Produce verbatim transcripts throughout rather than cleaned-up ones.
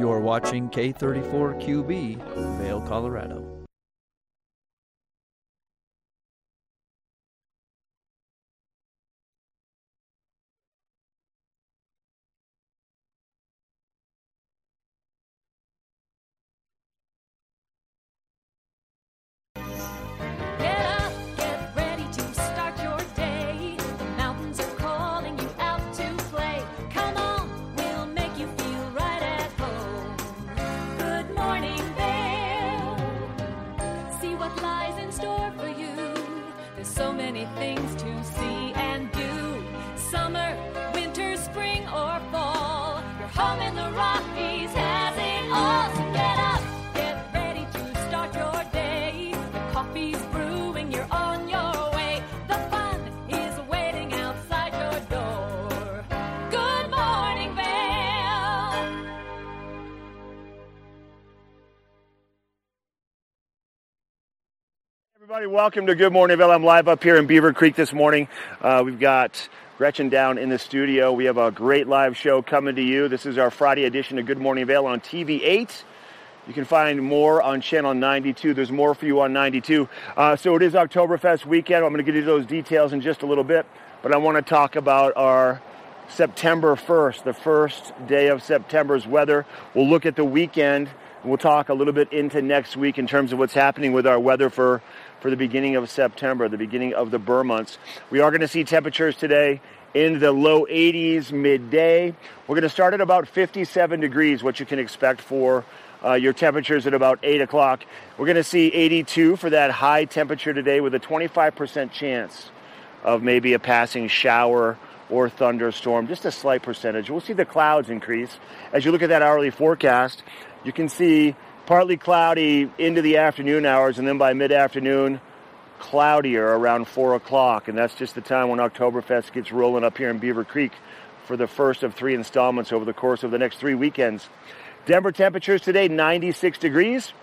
You're watching K thirty-four Q B, Vail, Colorado. Welcome to Good Morning Vail. I'm live up here in Beaver Creek this morning. Uh, we've got Gretchen down in the studio. We have a great live show coming to you. This is our Friday edition of Good Morning Vail on T V eight. You can find more on Channel ninety-two. There's more for you on ninety-two. Uh, so it is Oktoberfest weekend. I'm going to get into those details in just a little bit, but I want to talk about our September first, the first day of September's weather. We'll look at the weekend. We'll talk a little bit into next week in terms of what's happening with our weather for, for the beginning of September, the beginning of the Burr months. We are going to see temperatures today in the low eighties midday. We're going to start at about fifty-seven degrees, what you can expect for uh, your temperatures at about eight o'clock. We're going to see eighty-two for that high temperature today with a twenty-five percent chance of maybe a passing shower or thunderstorm, just a slight percentage. We'll see the clouds increase. As you look at that hourly forecast, you can see partly cloudy into the afternoon hours, and then by mid-afternoon, cloudier around four o'clock. And that's just the time when Oktoberfest gets rolling up here in Beaver Creek for the first of three installments over the course of the next three weekends. Denver temperatures today, ninety-six degrees.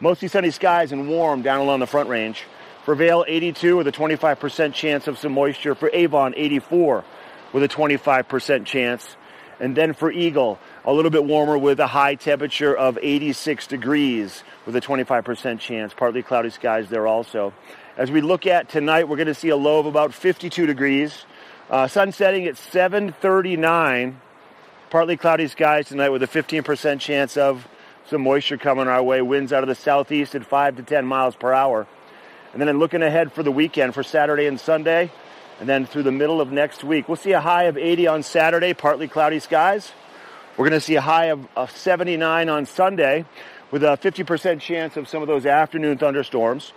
Mostly sunny skies and warm down along the Front Range. For Vail, eighty-two with a twenty-five percent chance of some moisture. For Avon, eighty-four with a twenty-five percent chance. And then for Eagle, a little bit warmer with a high temperature of eighty-six degrees with a twenty-five percent chance. Partly cloudy skies there also. As we look at tonight, we're going to see a low of about fifty-two degrees. Uh, sun setting at seven thirty-nine. Partly cloudy skies tonight with a fifteen percent chance of some moisture coming our way. Winds out of the southeast at five to ten miles per hour. And then I'm looking ahead for the weekend for Saturday and Sunday. And then through the middle of next week, we'll see a high of eighty on Saturday, partly cloudy skies. We're going to see a high of, of seventy-nine on Sunday with a fifty percent chance of some of those afternoon thunderstorms.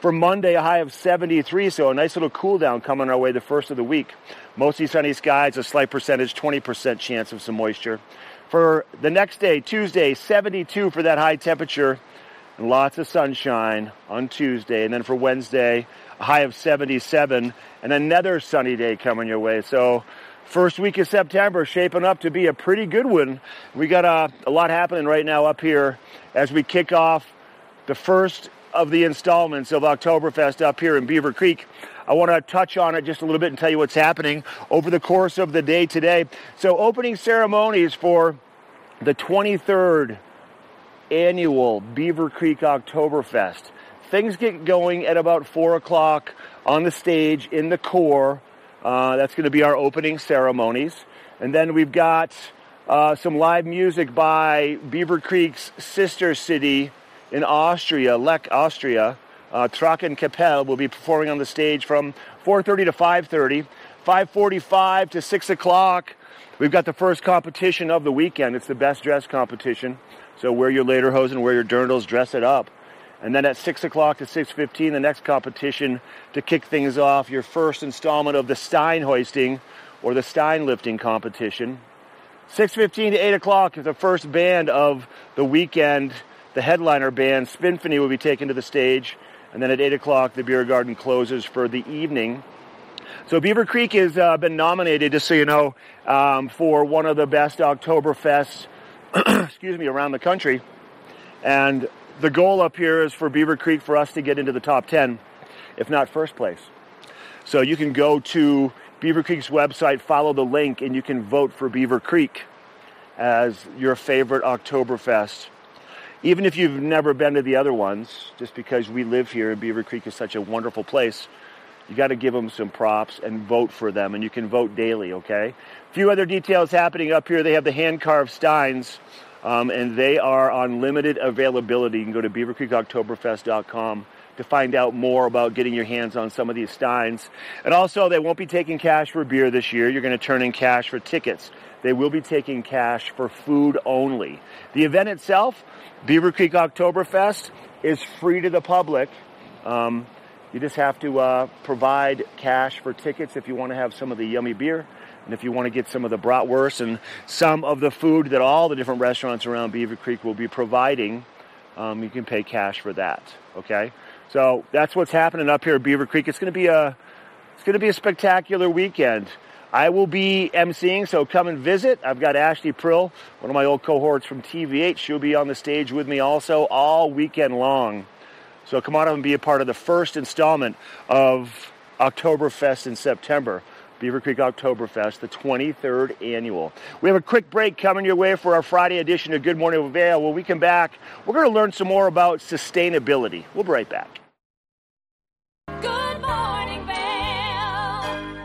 For Monday, a high of seventy-three, so a nice little cool down coming our way the first of the week. Mostly sunny skies, a slight percentage, twenty percent chance of some moisture. For the next day, Tuesday, seventy-two for that high temperature. Lots of sunshine on Tuesday, and then for Wednesday, a high of seventy-seven, and another sunny day coming your way. So first week of September shaping up to be a pretty good one. We got a, a lot happening right now up here as we kick off the first of the installments of Oktoberfest up here in Beaver Creek. I want to touch on it just a little bit and tell you what's happening over the course of the day today. So opening ceremonies for the twenty-third annual Beaver Creek Oktoberfest. Things get going at about four o'clock on the stage in the core. Uh, that's going to be our opening ceremonies. And then we've got uh, some live music by Beaver Creek's sister city in Austria, Lech, Austria. Uh, Trockenkapelle will be performing on the stage from four thirty to five thirty, five forty-five to six o'clock. We've got the first competition of the weekend. It's the best dress competition. So wear your lederhosen, wear your dirndls, dress it up. And then at six o'clock to six fifteen, the next competition to kick things off, your first installment of the Stein hoisting or the Stein lifting competition. six fifteen to eight o'clock is the first band of the weekend. The headliner band, Spinfany, will be taken to the stage. And then at eight o'clock, the beer garden closes for the evening. So Beaver Creek has uh, been nominated, just so you know, um, for one of the best Oktoberfests excuse me, around the country. And the goal up here is for Beaver Creek, for us to get into the top ten, if not first place. So you can go to Beaver Creek's website, follow the link, and you can vote for Beaver Creek as your favorite Oktoberfest. Even if you've never been to the other ones, just because we live here and Beaver Creek is such a wonderful place, you got to give them some props and vote for them, and you can vote daily, okay? A few other details happening up here. They have the hand-carved steins, um, and they are on limited availability. You can go to beaver creek oktoberfest dot com to find out more about getting your hands on some of these steins. And also, they won't be taking cash for beer this year. You're going to turn in cash for tickets. They will be taking cash for food only. The event itself, Beaver Creek Oktoberfest, is free to the public. Um, you just have to uh, provide cash for tickets if you want to have some of the yummy beer and if you want to get some of the bratwurst and some of the food that all the different restaurants around Beaver Creek will be providing. Um, you can pay cash for that, okay? So that's what's happening up here at Beaver Creek. It's going to be a, it's going to be a spectacular weekend. I will be emceeing, so come and visit. I've got Ashley Prill, one of my old cohorts from T V eight. She'll be on the stage with me also all weekend long. So come on up and be a part of the first installment of Oktoberfest in September. Beaver Creek Oktoberfest, the twenty-third annual. We have a quick break coming your way for our Friday edition of Good Morning Vail. When we come back, we're going to learn some more about sustainability. We'll be right back. Good Morning Vail.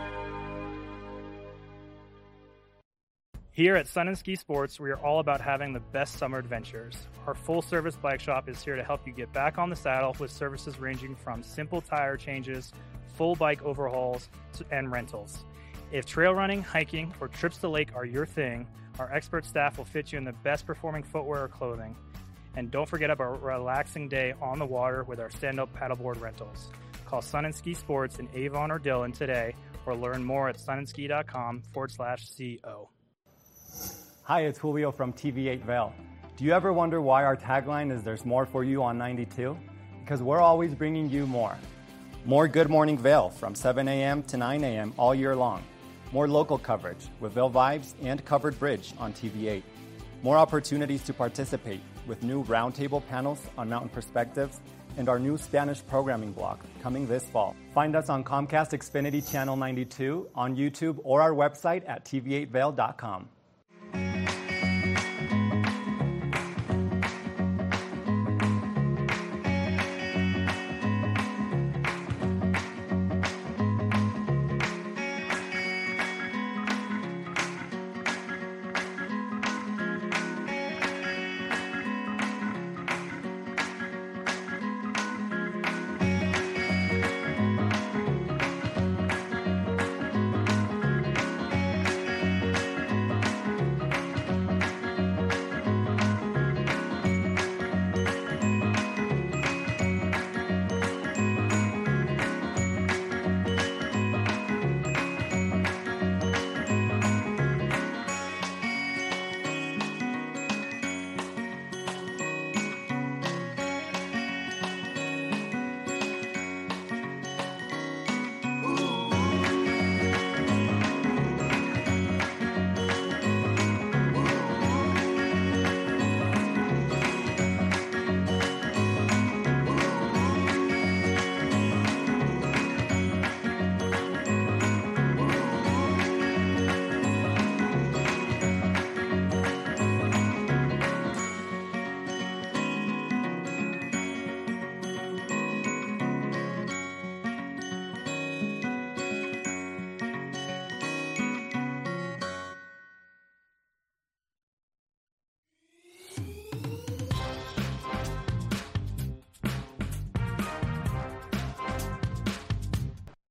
Here at Sun and Ski Sports, we are all about having the best summer adventures. Our full-service bike shop is here to help you get back on the saddle with services ranging from simple tire changes, full bike overhauls, and rentals. If trail running, hiking, or trips to lake are your thing, our expert staff will fit you in the best performing footwear or clothing. And don't forget about a relaxing day on the water with our stand-up paddleboard rentals. Call Sun and Ski Sports in Avon or Dillon today, or learn more at sun and ski dot com forward slash C O. Hi, it's Julio from T V eight Vail. Do you ever wonder why our tagline is "There's more for you" on ninety-two? Because we're always bringing you more. More Good Morning Vail from seven a.m. to nine a.m. all year long. More local coverage with Vail Vibes and Covered Bridge on T V eight. More opportunities to participate with new roundtable panels on mountain perspectives and our new Spanish programming block coming this fall. Find us on Comcast Xfinity Channel ninety-two, on YouTube, or our website at T V eight vail dot com.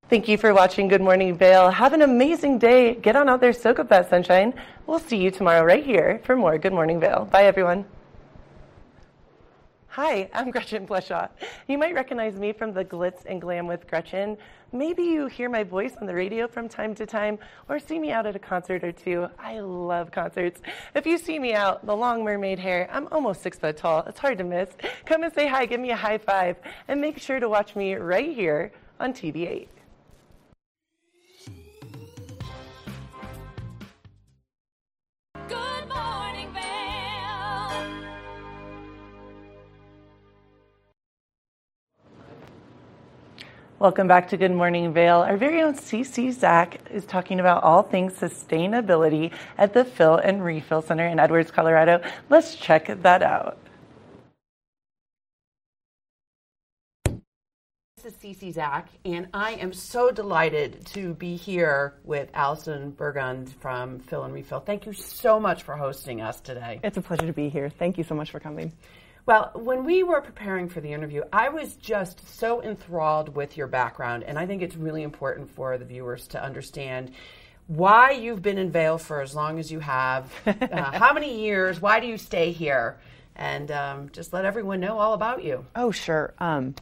Thank you for watching Good Morning Vail. Have an amazing day. Get on out there, soak up that sunshine. We'll see you tomorrow right here for more Good Morning Vail. Bye, everyone. Hi, I'm Gretchen Blecha. You might recognize me from the Glitz and Glam with Gretchen. Maybe you hear my voice on the radio from time to time or see me out at a concert or two. I love concerts. If you see me out, the long mermaid hair, I'm almost six foot tall. It's hard to miss. Come and say hi, give me a high five, and make sure to watch me right here on T V eight. Welcome back to Good Morning Vail. Our very own CeCe Zach is talking about all things sustainability at the Fill and Refill Center in Edwards, Colorado. Let's check that out. This is CeCe Zach, and I am so delighted to be here with Allison Burgund from Fill and Refill. Thank you so much for hosting us today. It's a pleasure to be here. Thank you so much for coming. Well, when we were preparing for the interview, I was just so enthralled with your background, and I think it's really important for the viewers to understand why you've been in Vail for as long as you have, uh, how many years, why do you stay here, and um, just let everyone know all about you. Oh, sure. Um,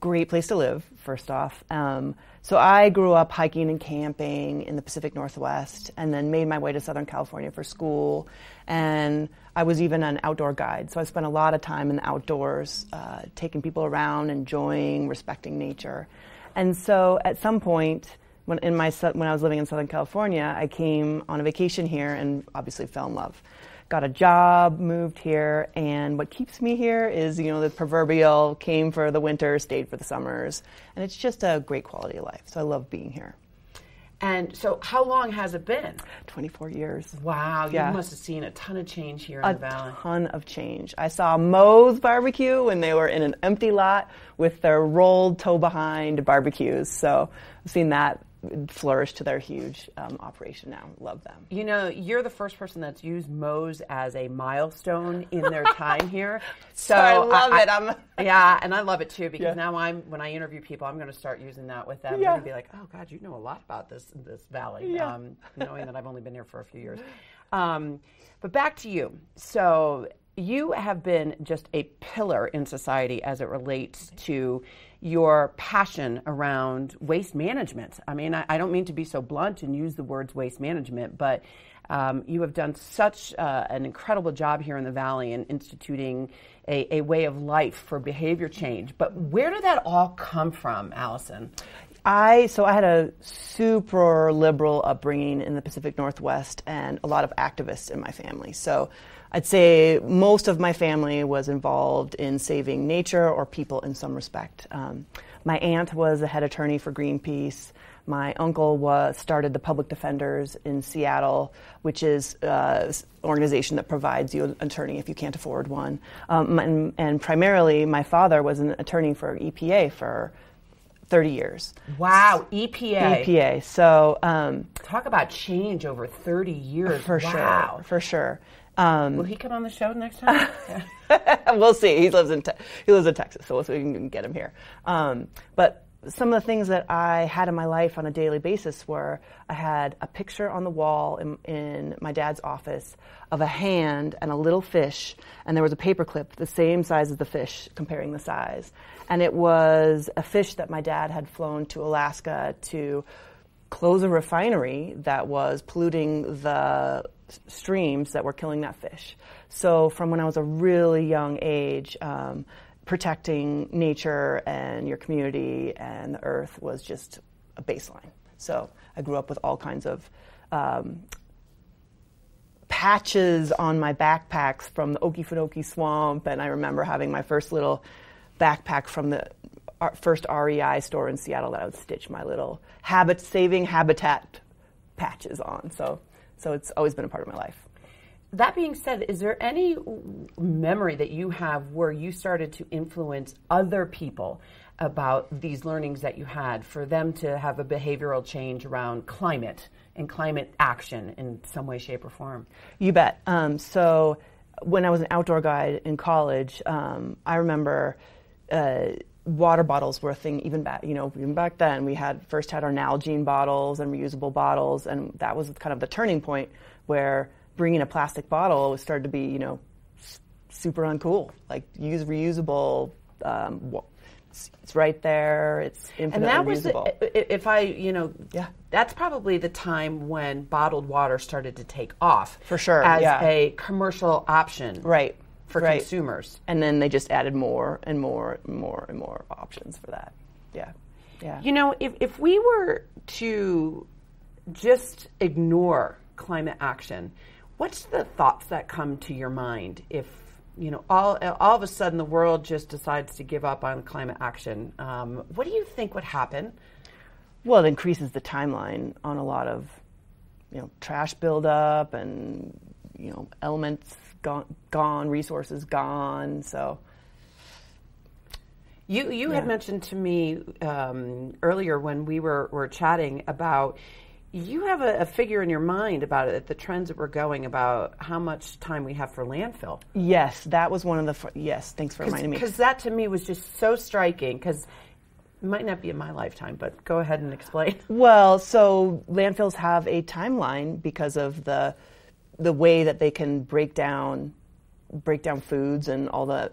great place to live, first off. Um, so I grew up hiking and camping in the Pacific Northwest, and then made my way to Southern California for school, and I was even an outdoor guide, so I spent a lot of time in the outdoors, uh, taking people around, enjoying, respecting nature. And so at some point, when, in my, when I was living in Southern California, I came on a vacation here and obviously fell in love. Got a job, moved here, and what keeps me here is, you know, the proverbial came for the winter, stayed for the summers, and it's just a great quality of life, so I love being here. And so how long has it been? twenty-four years. Wow, yeah. You must have seen a ton of change here in a the Valley. A ton of change. I saw Moe's Barbecue when they were in an empty lot with their rolled tow-behind barbecues. So I've seen that flourish to their huge um, operation now. Love them. You know, you're the first person that's used Moe's as a milestone in their time here. So, so I love I, it. I'm yeah, and I love it too because yeah. now I'm when I interview people, I'm going to start using that with them. Yeah. I'm going to be like, oh God, you know a lot about this this valley, yeah. um, knowing that I've only been here for a few years. Um, but back to you. So you have been just a pillar in society as it relates to your passion around waste management. I mean, I, I don't mean to be so blunt and use the words waste management, but um, you have done such uh, an incredible job here in the Valley in instituting a, a way of life for behavior change. But where did that all come from, Allison? I, so I had a super liberal upbringing in the Pacific Northwest and a lot of activists in my family. So I'd say most of my family was involved in saving nature or people in some respect. Um, my aunt was the head attorney for Greenpeace. My uncle was, started the Public Defenders in Seattle, which is uh, an organization that provides you an attorney if you can't afford one. Um, and, and primarily, my father was an attorney for E P A for thirty years. Wow, E P A. E P A. So um, talk about change over thirty years. For wow. sure. For sure. Um, Will he come on the show next time? We'll see. He lives in te- he lives in Texas, so we'll see if we can get him here. Um, but some of the things that I had in my life on a daily basis were I had a picture on the wall in, in my dad's office of a hand and a little fish, and there was a paperclip the same size as the fish, comparing the size. And it was a fish that my dad had flown to Alaska to close a refinery that was polluting the streams that were killing that fish. So from when I was a really young age, um, protecting nature and your community and the earth was just a baseline. So I grew up with all kinds of um, patches on my backpacks from the Okefenokee Swamp, and I remember having my first little backpack from the first R E I store in Seattle that I would stitch my little habit saving habitat patches on. So So it's always been a part of my life. That being said, is there any memory that you have where you started to influence other people about these learnings that you had for them to have a behavioral change around climate and climate action in some way, shape, or form? You bet. Um, so when I was an outdoor guide in college, um, I remember uh, water bottles were a thing even back, you know, even back then. We had first had our Nalgene bottles and reusable bottles, and that was kind of the turning point where bringing a plastic bottle started to be, you know, super uncool. Like use reusable. Um, it's right there. It's infinitely and that reusable. Was the, if I, you know, yeah. That's probably the time when bottled water started to take off for sure as yeah. a commercial option, right? For right. consumers. And then they just added more and more and more and more options for that. Yeah. Yeah. You know, if, if we were to just ignore climate action, what's the thoughts that come to your mind if you know, all all of a sudden the world just decides to give up on climate action. Um, what do you think would happen? Well, it increases the timeline on a lot of, you know, trash buildup and, you know, elements gone, gone resources gone. So you you yeah. had mentioned to me um, earlier when we were were chatting about. You have a, a figure in your mind about it, the trends that we're going about how much time we have for landfill. Yes, that was one of the, fr- yes, thanks for reminding me. Because that to me was just so striking, because it might not be in my lifetime, but go ahead and explain. Well, so landfills have a timeline because of the the way that they can break down break down foods and all the,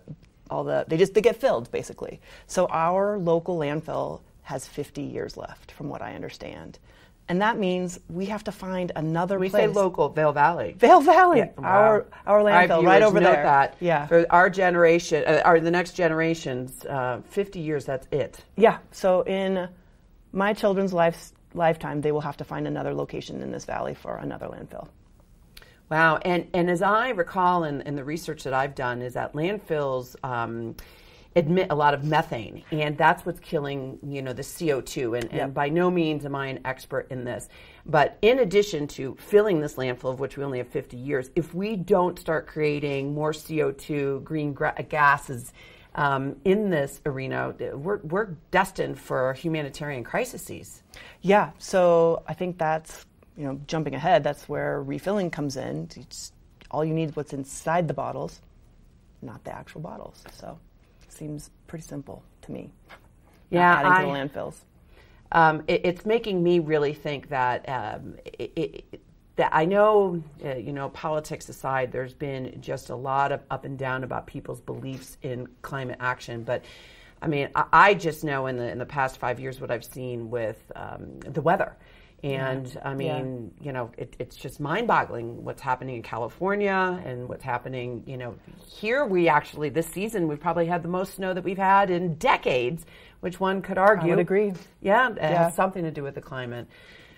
all the they just, they get filled basically. So our local landfill has fifty years left from what I understand. And that means we have to find another we place. We say local, Vail Valley. Vail Valley, yeah. Wow. our our landfill right over there. That. Yeah. For our generation, uh, our the next generations, uh, fifty years, that's it. Yeah, so in my children's life, lifetime, they will have to find another location in this valley for another landfill. Wow, and, and as I recall in, in the research that I've done is that landfills um, emit a lot of methane, and that's what's killing, you know, the C O two, and, and yep. by no means am I an expert in this, but in addition to filling this landfill, of which we only have fifty years, if we don't start creating more C O two, green gra- gases um, in this arena, we're, we're destined for humanitarian crises. Yeah, so I think that's, you know, jumping ahead, that's where refilling comes in. It's, all you need is what's inside the bottles, not the actual bottles, so... Seems pretty simple to me. Yeah, not adding I, to the landfills. Um, it, it's making me really think that um, it, it, that I know, uh, you know, politics aside, there's been just a lot of up and down about people's beliefs in climate action. But I mean, I, I just know in the in the past five years what I've seen with um, the weather. And yeah. I mean, yeah. you know, it, it's just mind-boggling what's happening in California and what's happening, you know, here we actually, this season, we've probably had the most snow that we've had in decades, which one could argue. I would agree. Yeah, it yeah. has something to do with the climate.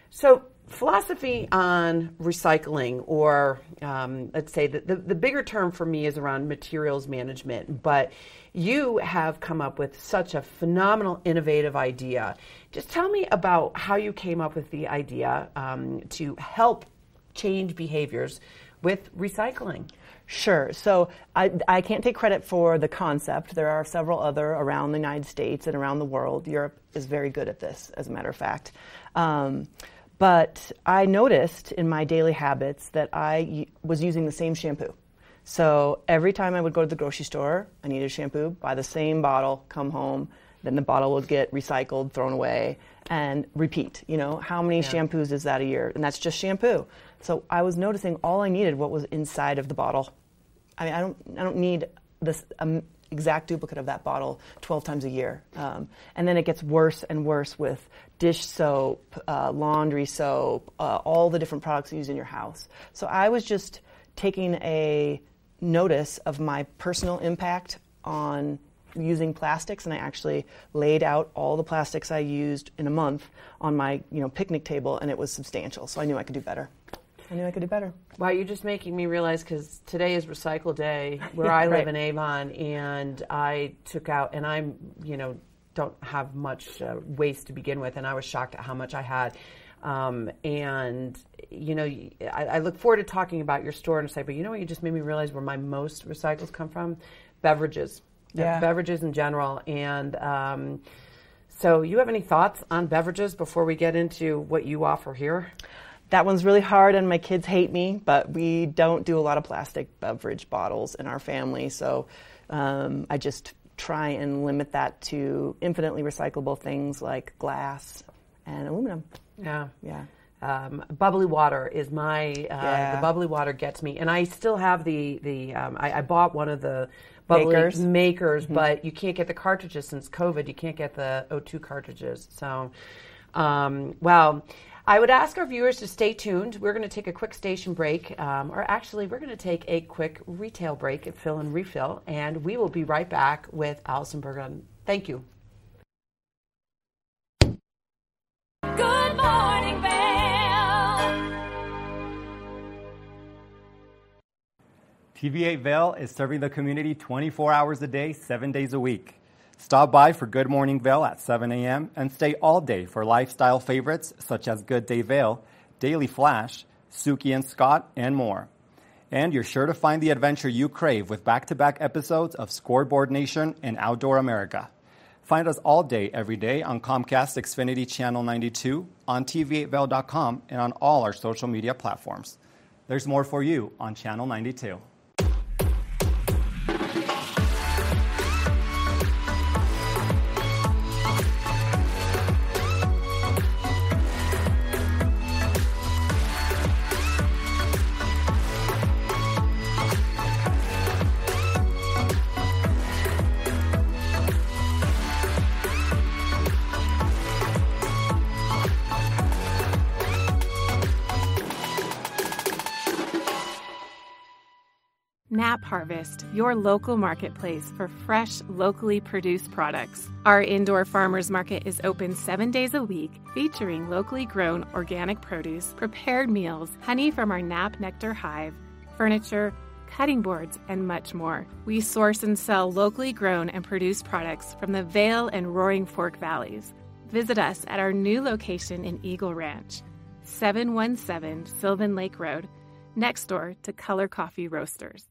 So philosophy on recycling, or um, let's say that the, the bigger term for me is around materials management, but you have come up with such a phenomenal, innovative idea. Just tell me about how you came up with the idea um, to help change behaviors with recycling. Sure. So I, I can't take credit for the concept. There are several other around the United States and around the world. Europe is very good at this, as a matter of fact. Um, but I noticed in my daily habits that I y- was using the same shampoo. So every time I would go to the grocery store, I needed shampoo, buy the same bottle, come home, then the bottle would get recycled, thrown away, and repeat. You know, how many yeah. shampoos is that a year? And that's just shampoo. So I was noticing all I needed what was inside of the bottle. I mean, I don't, I don't need this um, exact duplicate of that bottle twelve times a year. Um, and then it gets worse and worse with dish soap, uh, laundry soap, uh, all the different products you use in your house. So I was just taking a notice of my personal impact on using plastics, and I actually laid out all the plastics I used in a month on my, you know, picnic table, and it was substantial. So I knew I could do better. I knew I could do better. Wow, you're just making me realize, because today is Recycle Day, where yeah, I live right. in Avon, and I took out, and I'm, you know, don't have much uh, waste to begin with, and I was shocked at how much I had. Um, and, you know, I, I look forward to talking about your store in a second, but you know what you just made me realize where my most recycles come from? Beverages. Yeah. Beverages in general. And um, so you have any thoughts on beverages before we get into what you offer here? That one's really hard, and my kids hate me, but we don't do a lot of plastic beverage bottles in our family. So um, I just try and limit that to infinitely recyclable things like glass and aluminum. Yeah. Yeah. Um, bubbly water is my, uh, yeah. the bubbly water gets me. And I still have the, the um, I, I bought one of the bubbly makers, makers mm-hmm. but you can't get the cartridges since COVID. You can't get the O two cartridges. So, um, well, I would ask our viewers to stay tuned. We're going to take a quick station break, um, or actually we're going to take a quick retail break at Fill and Refill, and we will be right back with Allison Burgund. Thank you. Good morning, baby. T V eight Vail is serving the community twenty-four hours a day, seven days a week. Stop by for Good Morning Vail at seven a m and stay all day for lifestyle favorites such as Good Day Vail, Daily Flash, Suki and Scott, and more. And you're sure to find the adventure you crave with back-to-back episodes of Scoreboard Nation and Outdoor America. Find us all day, every day on Comcast Xfinity Channel ninety-two, on t v eight vail dot com, and on all our social media platforms. There's more for you on Channel ninety-two. Nap Harvest, your local marketplace for fresh, locally produced products. Our indoor farmers market is open seven days a week, featuring locally grown organic produce, prepared meals, honey from our Nap Nectar hive, furniture, cutting boards, and much more. We source and sell locally grown and produced products from the Vail and Roaring Fork Valleys. Visit us at our new location in Eagle Ranch, seven one seven Sylvan Lake Road, next door to Color Coffee Roasters.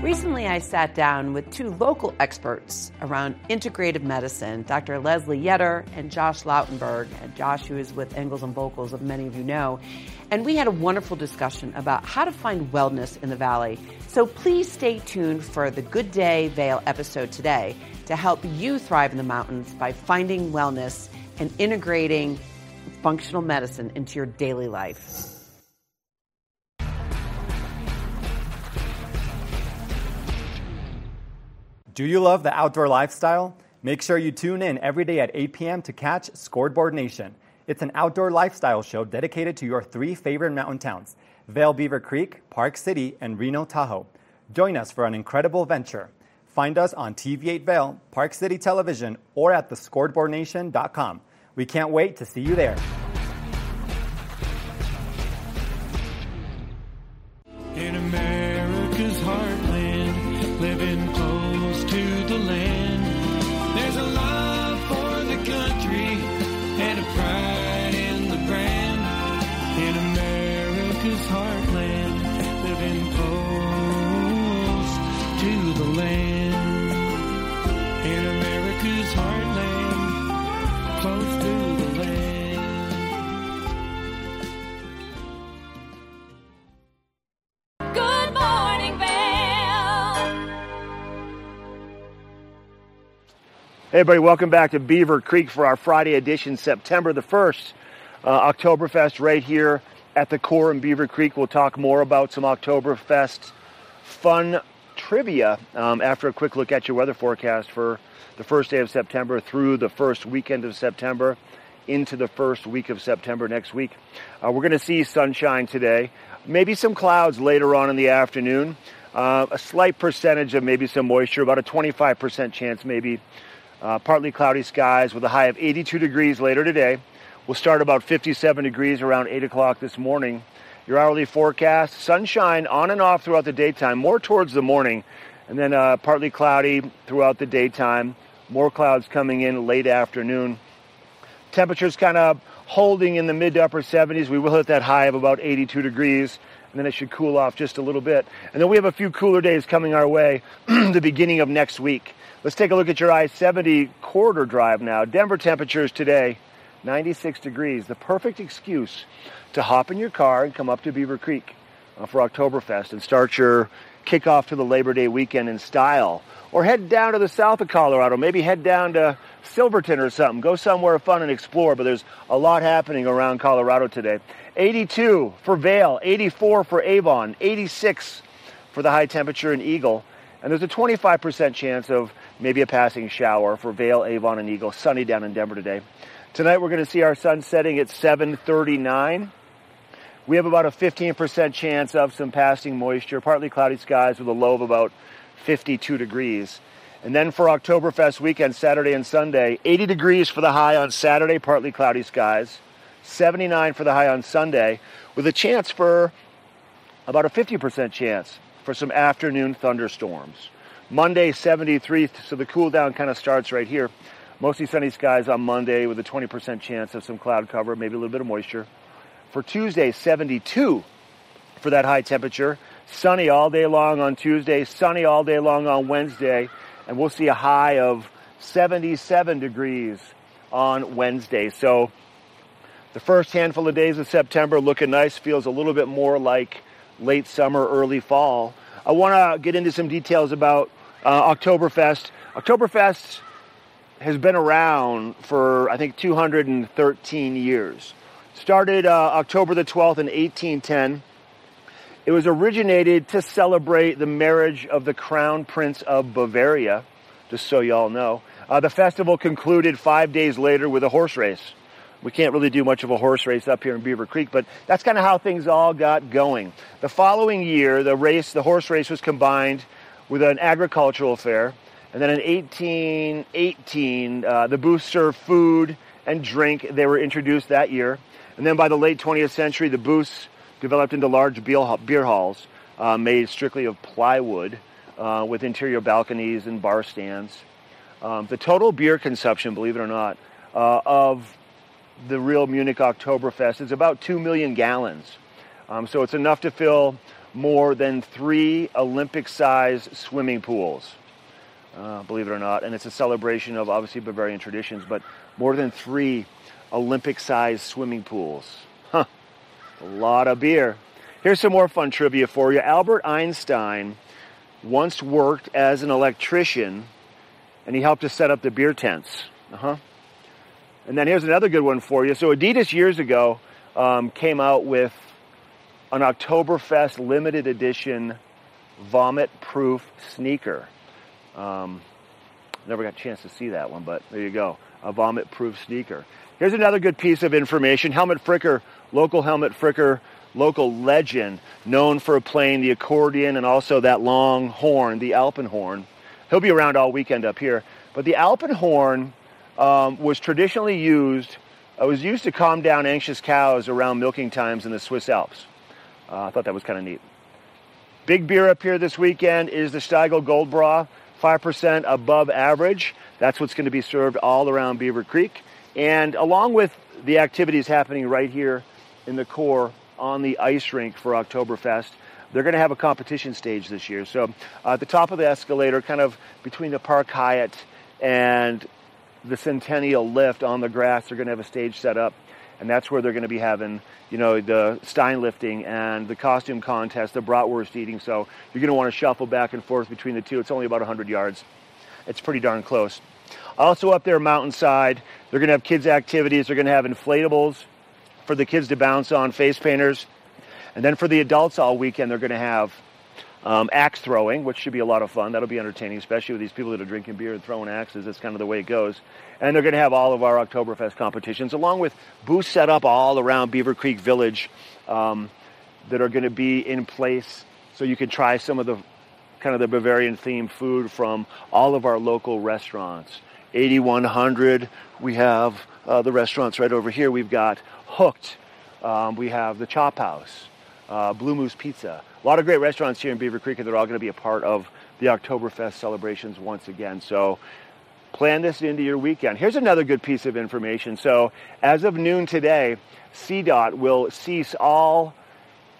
Recently, I sat down with two local experts around integrative medicine, Doctor Leslie Yetter and Josh Lautenberg, and Josh, who is with Engels and Vocals, as many of you know, and we had a wonderful discussion about how to find wellness in the Valley. So please stay tuned for the Good Day Vail episode today to help you thrive in the mountains by finding wellness and integrating functional medicine into your daily life. Do you love the outdoor lifestyle? Make sure you tune in every day at eight p m to catch Scoreboard Nation. It's an outdoor lifestyle show dedicated to your three favorite mountain towns, Vail Beaver Creek, Park City, and Reno Tahoe. Join us for an incredible venture. Find us on T V eight Vail, Park City Television, or at the scoreboard nation dot com. We can't wait to see you there. In America's heartland, living to the land, there's a love for the country and a pride in the brand. In America's heartland, living close to the land. In America's heartland, close to the land. Good morning, baby. Hey everybody, welcome back to Beaver Creek for our Friday edition, September the first, uh, Oktoberfest right here at the core in Beaver Creek. We'll talk more about some Oktoberfest fun trivia um, after a quick look at your weather forecast for the first day of September through the first weekend of September into the first week of September next week. Uh, we're going to see sunshine today, maybe some clouds later on in the afternoon, uh, a slight percentage of maybe some moisture, about a twenty-five percent chance maybe. Uh, partly cloudy skies with a high of eighty-two degrees later today. We'll start about fifty-seven degrees around eight o'clock this morning. Your hourly forecast, sunshine on and off throughout the daytime, more towards the morning, and then uh, partly cloudy throughout the daytime, more clouds coming in late afternoon. Temperatures kind of holding in the mid to upper seventies. We will hit that high of about eighty-two degrees, and then it should cool off just a little bit. And then we have a few cooler days coming our way the beginning of next week. Let's take a look at your I seventy corridor drive now. Denver temperatures today, ninety-six degrees. The perfect excuse to hop in your car and come up to Beaver Creek for Oktoberfest and start your kickoff to the Labor Day weekend in style. Or head down to the south of Colorado. Maybe head down to Silverton or something. Go somewhere fun and explore, but there's a lot happening around Colorado today. eighty-two for Vail, eighty-four for Avon, eighty-six for the high temperature in Eagle. And there's a twenty-five percent chance of maybe a passing shower for Vail, Avon, and Eagle. Sunny down in Denver today. Tonight we're going to see our sun setting at seven thirty-nine. We have about a fifteen percent chance of some passing moisture, partly cloudy skies with a low of about fifty-two degrees. And then for Oktoberfest weekend, Saturday and Sunday, eighty degrees for the high on Saturday, partly cloudy skies, seventy-nine for the high on Sunday, with a chance for about a fifty percent chance for some afternoon thunderstorms. Monday, seventy-three, so the cool down kind of starts right here. Mostly sunny skies on Monday with a twenty percent chance of some cloud cover, maybe a little bit of moisture. For Tuesday, seventy-two for that high temperature. Sunny all day long on Tuesday, sunny all day long on Wednesday, and we'll see a high of seventy-seven degrees on Wednesday. So the first handful of days of September looking nice, feels a little bit more like late summer, early fall. I want to get into some details about uh, Oktoberfest. Oktoberfest has been around for, I think, two hundred thirteen years. Started uh, October the twelfth in eighteen ten. It was originated to celebrate the marriage of the Crown Prince of Bavaria, just so y'all know. Uh, the festival concluded five days later with a horse race. We can't really do much of a horse race up here in Beaver Creek, but that's kind of how things all got going. The following year, the race, the horse race was combined with an agricultural fair. And then in eighteen eighteen, uh, the booths served food and drink. They were introduced that year. And then by the late twentieth century, the booths developed into large beer halls uh, made strictly of plywood uh, with interior balconies and bar stands. Um, the total beer consumption, believe it or not, uh, of the real Munich Oktoberfest is about two million gallons. Um, so it's enough to fill more than three Olympic-sized swimming pools, uh, believe it or not. And it's a celebration of, obviously, Bavarian traditions, but more than three Olympic-sized swimming pools. Huh. A lot of beer. Here's some more fun trivia for you. Albert Einstein once worked as an electrician, and he helped to set up the beer tents. Uh-huh. And then here's another good one for you. So Adidas years ago um, came out with an Oktoberfest limited edition vomit-proof sneaker. Um, never got a chance to see that one, but there you go. A vomit-proof sneaker. Here's another good piece of information. Helmut Fricker, local Helmut Fricker, local legend, known for playing the accordion and also that long horn, the Alpenhorn. He'll be around all weekend up here. But the Alpenhorn um, was traditionally used, uh, was used to calm down anxious cows around milking times in the Swiss Alps. Uh, I thought that was kind of neat. Big beer up here this weekend is the Steigl Goldbrau, five percent above average. That's what's going to be served all around Beaver Creek. And along with the activities happening right here in the core on the ice rink for Oktoberfest, they're going to have a competition stage this year. So uh, at the top of the escalator, kind of between the Park Hyatt and the Centennial Lift on the grass, they're going to have a stage set up. And that's where they're going to be having, you know, the stein lifting and the costume contest, the bratwurst eating. So you're going to want to shuffle back and forth between the two. It's only about one hundred yards. It's pretty darn close. Also up there, mountainside, they're going to have kids' activities. They're going to have inflatables for the kids to bounce on, face painters. And then for the adults all weekend, they're going to have um, axe throwing, which should be a lot of fun. That'll be entertaining, especially with these people that are drinking beer and throwing axes. That's kind of the way it goes. And they're going to have all of our Oktoberfest competitions, along with booths set up all around Beaver Creek Village um, that are going to be in place so you can try some of the kind of the Bavarian-themed food from all of our local restaurants. eighty-one hundred, we have uh, the restaurants right over here. We've got Hooked, um, we have the Chop House, uh, Blue Moose Pizza. A lot of great restaurants here in Beaver Creek, and they're all going to be a part of the Oktoberfest celebrations once again. So plan this into your weekend. Here's another good piece of information. So as of noon today, C DOT will cease all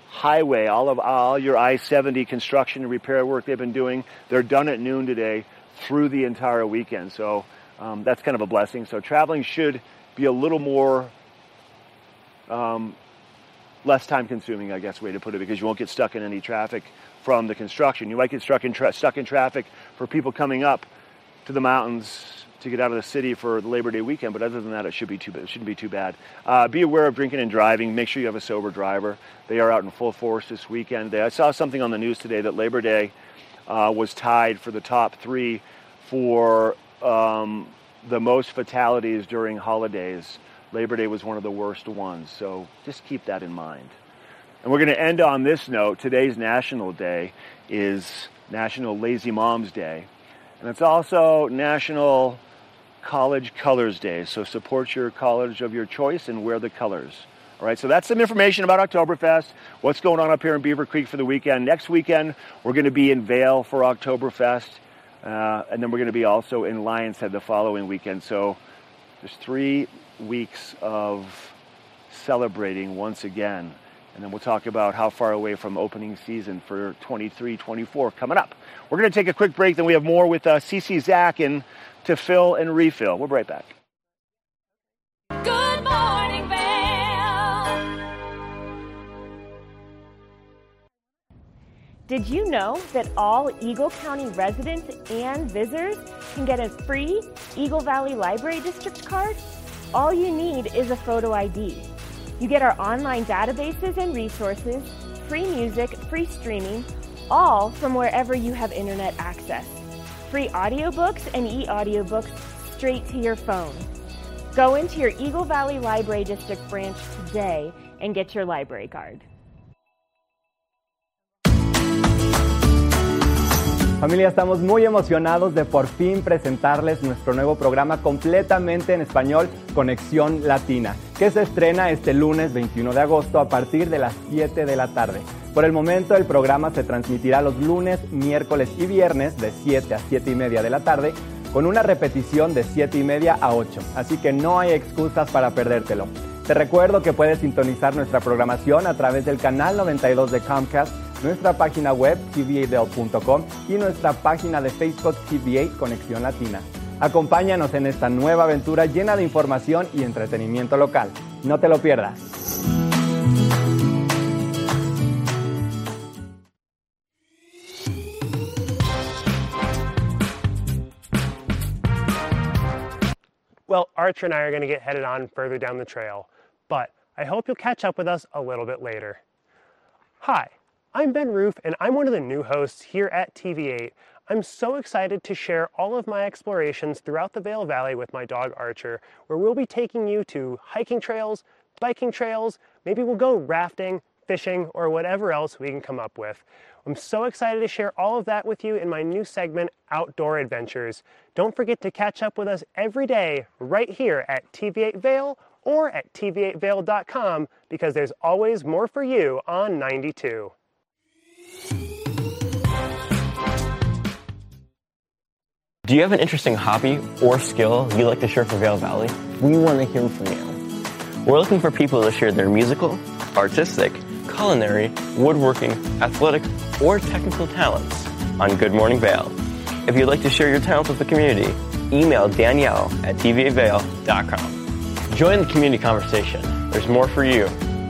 highway, all of all your I seventy construction and repair work they've been doing. They're done at noon today through the entire weekend. So um, that's kind of a blessing. So traveling should be a little more um, less time consuming, I guess, way to put it, because you won't get stuck in any traffic from the construction. You might get stuck in, tra- stuck in traffic for people coming up to the mountains to get out of the city for the Labor Day weekend, but other than that, it should be too, it shouldn't be too bad. Uh, be aware of drinking and driving. Make sure you have a sober driver. They are out in full force this weekend. I saw something on the news today that Labor Day Uh, was tied for the top three for um, the most fatalities during holidays. Labor Day was one of the worst ones, so just keep that in mind. And we're going to end on this note. Today's National Day is National Lazy Moms Day, and it's also National College Colors Day, so support your college of your choice and wear the colors. All right, so that's some information about Oktoberfest, what's going on up here in Beaver Creek for the weekend. Next weekend, we're going to be in Vail for Oktoberfest, uh, and then we're going to be also in Lion's Head the following weekend. So there's three weeks of celebrating once again. And then we'll talk about how far away from opening season for twenty-three twenty-four coming up. We're going to take a quick break, then we have more with uh, CeCe Zach and to Fill and Refill. We'll be right back. Good morning, Vail. Did you know that all Eagle County residents and visitors can get a free Eagle Valley Library District card? All you need is a photo I D. You get our online databases and resources, free music, free streaming, all from wherever you have internet access. Free audiobooks and e-audiobooks straight to your phone. Go into your Eagle Valley Library District branch today and get your library card. Familia, estamos muy emocionados de por fin presentarles nuestro nuevo programa completamente en español, Conexión Latina, que se estrena este lunes veintiuno de agosto a partir de las siete de la tarde. Por el momento, el programa se transmitirá los lunes, miércoles y viernes de siete a siete y media de la tarde, con una repetición de siete y media a ocho, así que no hay excusas para perdértelo. Te recuerdo que puedes sintonizar nuestra programación a través del canal noventa y dos de Comcast, nuestra página web t v eight vail dot com y nuestra página de Facebook T V eight Conexión Latina. Acompáñanos en esta nueva aventura llena de información y entretenimiento local. No te lo pierdas. Well, Archer and I are going to get headed on further down the trail, but I hope you'll catch up with us a little bit later. Hi. I'm Ben Roof, and I'm one of the new hosts here at T V eight. I'm so excited to share all of my explorations throughout the Vail Valley with my dog Archer, where we'll be taking you to hiking trails, biking trails, maybe we'll go rafting, fishing, or whatever else we can come up with. I'm so excited to share all of that with you in my new segment, Outdoor Adventures. Don't forget to catch up with us every day right here at T V eight Vail or at t v eight vail dot com, because there's always more for you on ninety-two. Do you have an interesting hobby or skill you'd like to share for Vail Valley? We want to hear from you. We're looking for people to share their musical, artistic, culinary, woodworking, athletic, or technical talents on Good Morning Vail. If you'd like to share your talents with the community, email Danielle at t v eight vail dot com. Join the community conversation. There's more for you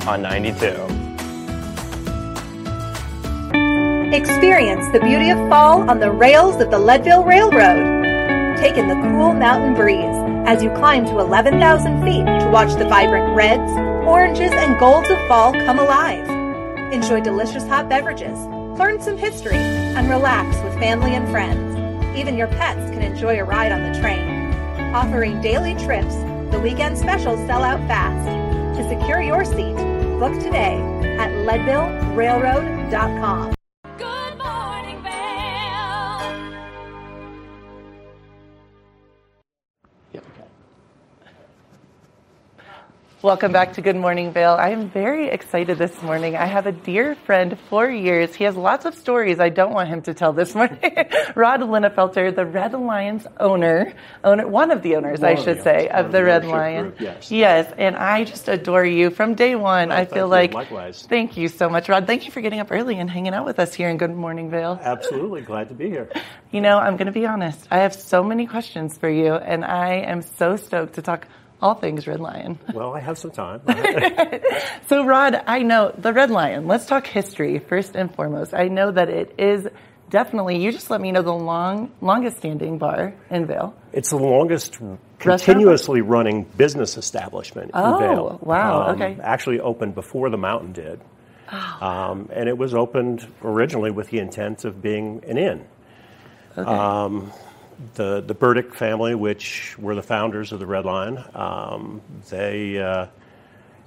on ninety-two. Experience the beauty of fall on the rails of the Leadville Railroad. Take in the cool mountain breeze as you climb to eleven thousand feet to watch the vibrant reds, oranges, and golds of fall come alive. Enjoy delicious hot beverages, learn some history, and relax with family and friends. Even your pets can enjoy a ride on the train. Offering daily trips, the weekend specials sell out fast. To secure your seat, book today at leadville railroad dot com. Welcome back to Good Morning Vail. I am very excited this morning. I have a dear friend, four years. He has lots of stories I don't want him to tell this morning. Rod Linnefelter, the Red Lion's owner, owner one of the owners, one I should say, owners, of the Red Lion. Group, yes. yes, and I just adore you from day one. Oh, I feel like, likewise. Thank you so much, Rod. Thank you for getting up early and hanging out with us here in Good Morning Vail. Absolutely. Glad to be here. You know, I'm going to be honest. I have so many questions for you, and I am so stoked to talk all things Red Lion. Well, I have some time. So, Rod, I know the Red Lion. Let's talk history first and foremost. I know that it is definitely, you just let me know, the long, longest standing bar in Vail. It's the longest continuously running business establishment oh, in Vail. Oh, wow. Um, okay. Actually opened before the mountain did. Oh. Um, and it was opened originally with the intent of being an inn. Okay. Um, The, the Burdick family, which were the founders of the Red Lion, um, they uh,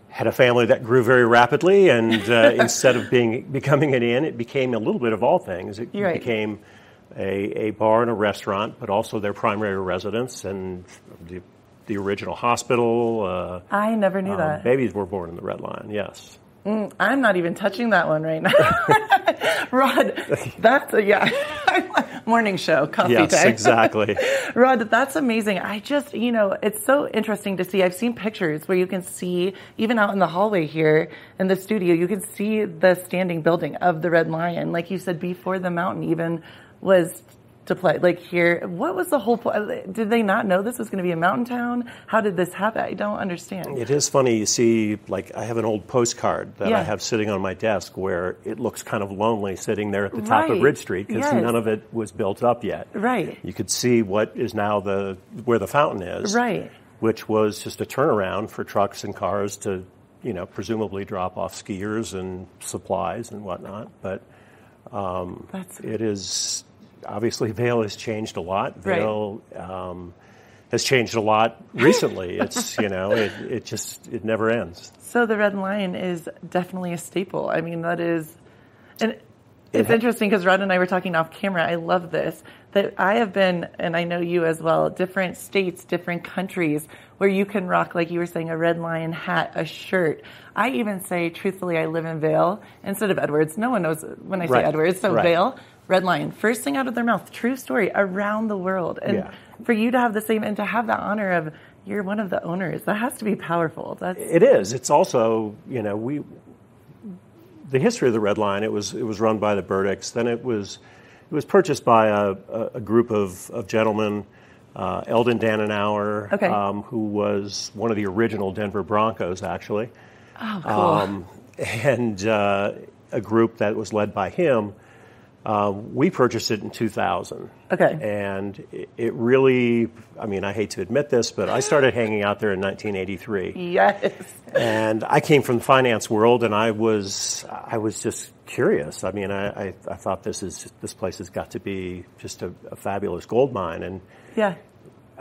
had a family that grew very rapidly, and uh, instead of being becoming an inn, it became a little bit of all things. It You're became right. a, a bar and a restaurant, but also their primary residence, and the the original hospital. Uh, I never knew um, that. Babies were born in the Red Lion, yes. Mm, I'm not even touching that one right now. Rod, that's, a, yeah, morning show, coffee yes, time. Yes, exactly. Rod, that's amazing. I just, you know, it's so interesting to see. I've seen pictures where you can see, even out in the hallway here in the studio, you can see the standing building of the Red Lion. Like you said, before the mountain even was to play, like here, what was the whole, did they not know this was going to be a mountain town? How did this happen? I don't understand. It is funny, you see, like I have an old postcard that yeah. I have sitting on my desk where it looks kind of lonely sitting there at the top right. of Ridge Street because yes. none of it was built up yet. Right. You could see what is now the, where the fountain is. Right. Which was just a turnaround for trucks and cars to, you know, presumably drop off skiers and supplies and whatnot. But um, That's... it is... Obviously, Vail has changed a lot. Vail right. um, has changed a lot recently. It's, you know, it, it just, it never ends. So the Red Lion is definitely a staple. I mean, that is, and it's it, interesting because Rod and I were talking off camera. I love this, that I have been, and I know you as well, different states, different countries where you can rock, like you were saying, a Red Lion hat, a shirt. I even say, truthfully, I live in Vail instead of Edwards. No one knows when I say right. Edwards, so right. Vail. Red Lion, first thing out of their mouth, true story, around the world. And yeah. for you to have the same, and to have the honor of, you're one of the owners, that has to be powerful. That's It is. It's also, you know, we, the history of the Red Lion, it was it was run by the Burdicks. Then it was it was purchased by a, a group of, of gentlemen, uh, Eldon Dannenauer, okay. um, who was one of the original Denver Broncos, actually. Oh, cool. Um, and uh, a group that was led by him. Uh, we purchased it in two thousand. Okay. And it, it really, I mean, I hate to admit this, but I started hanging out there in nineteen eighty-three. Yes. And I came from the finance world, and I was I was just curious. I mean, I, I, I thought this is this place has got to be just a, a fabulous gold mine. And yeah.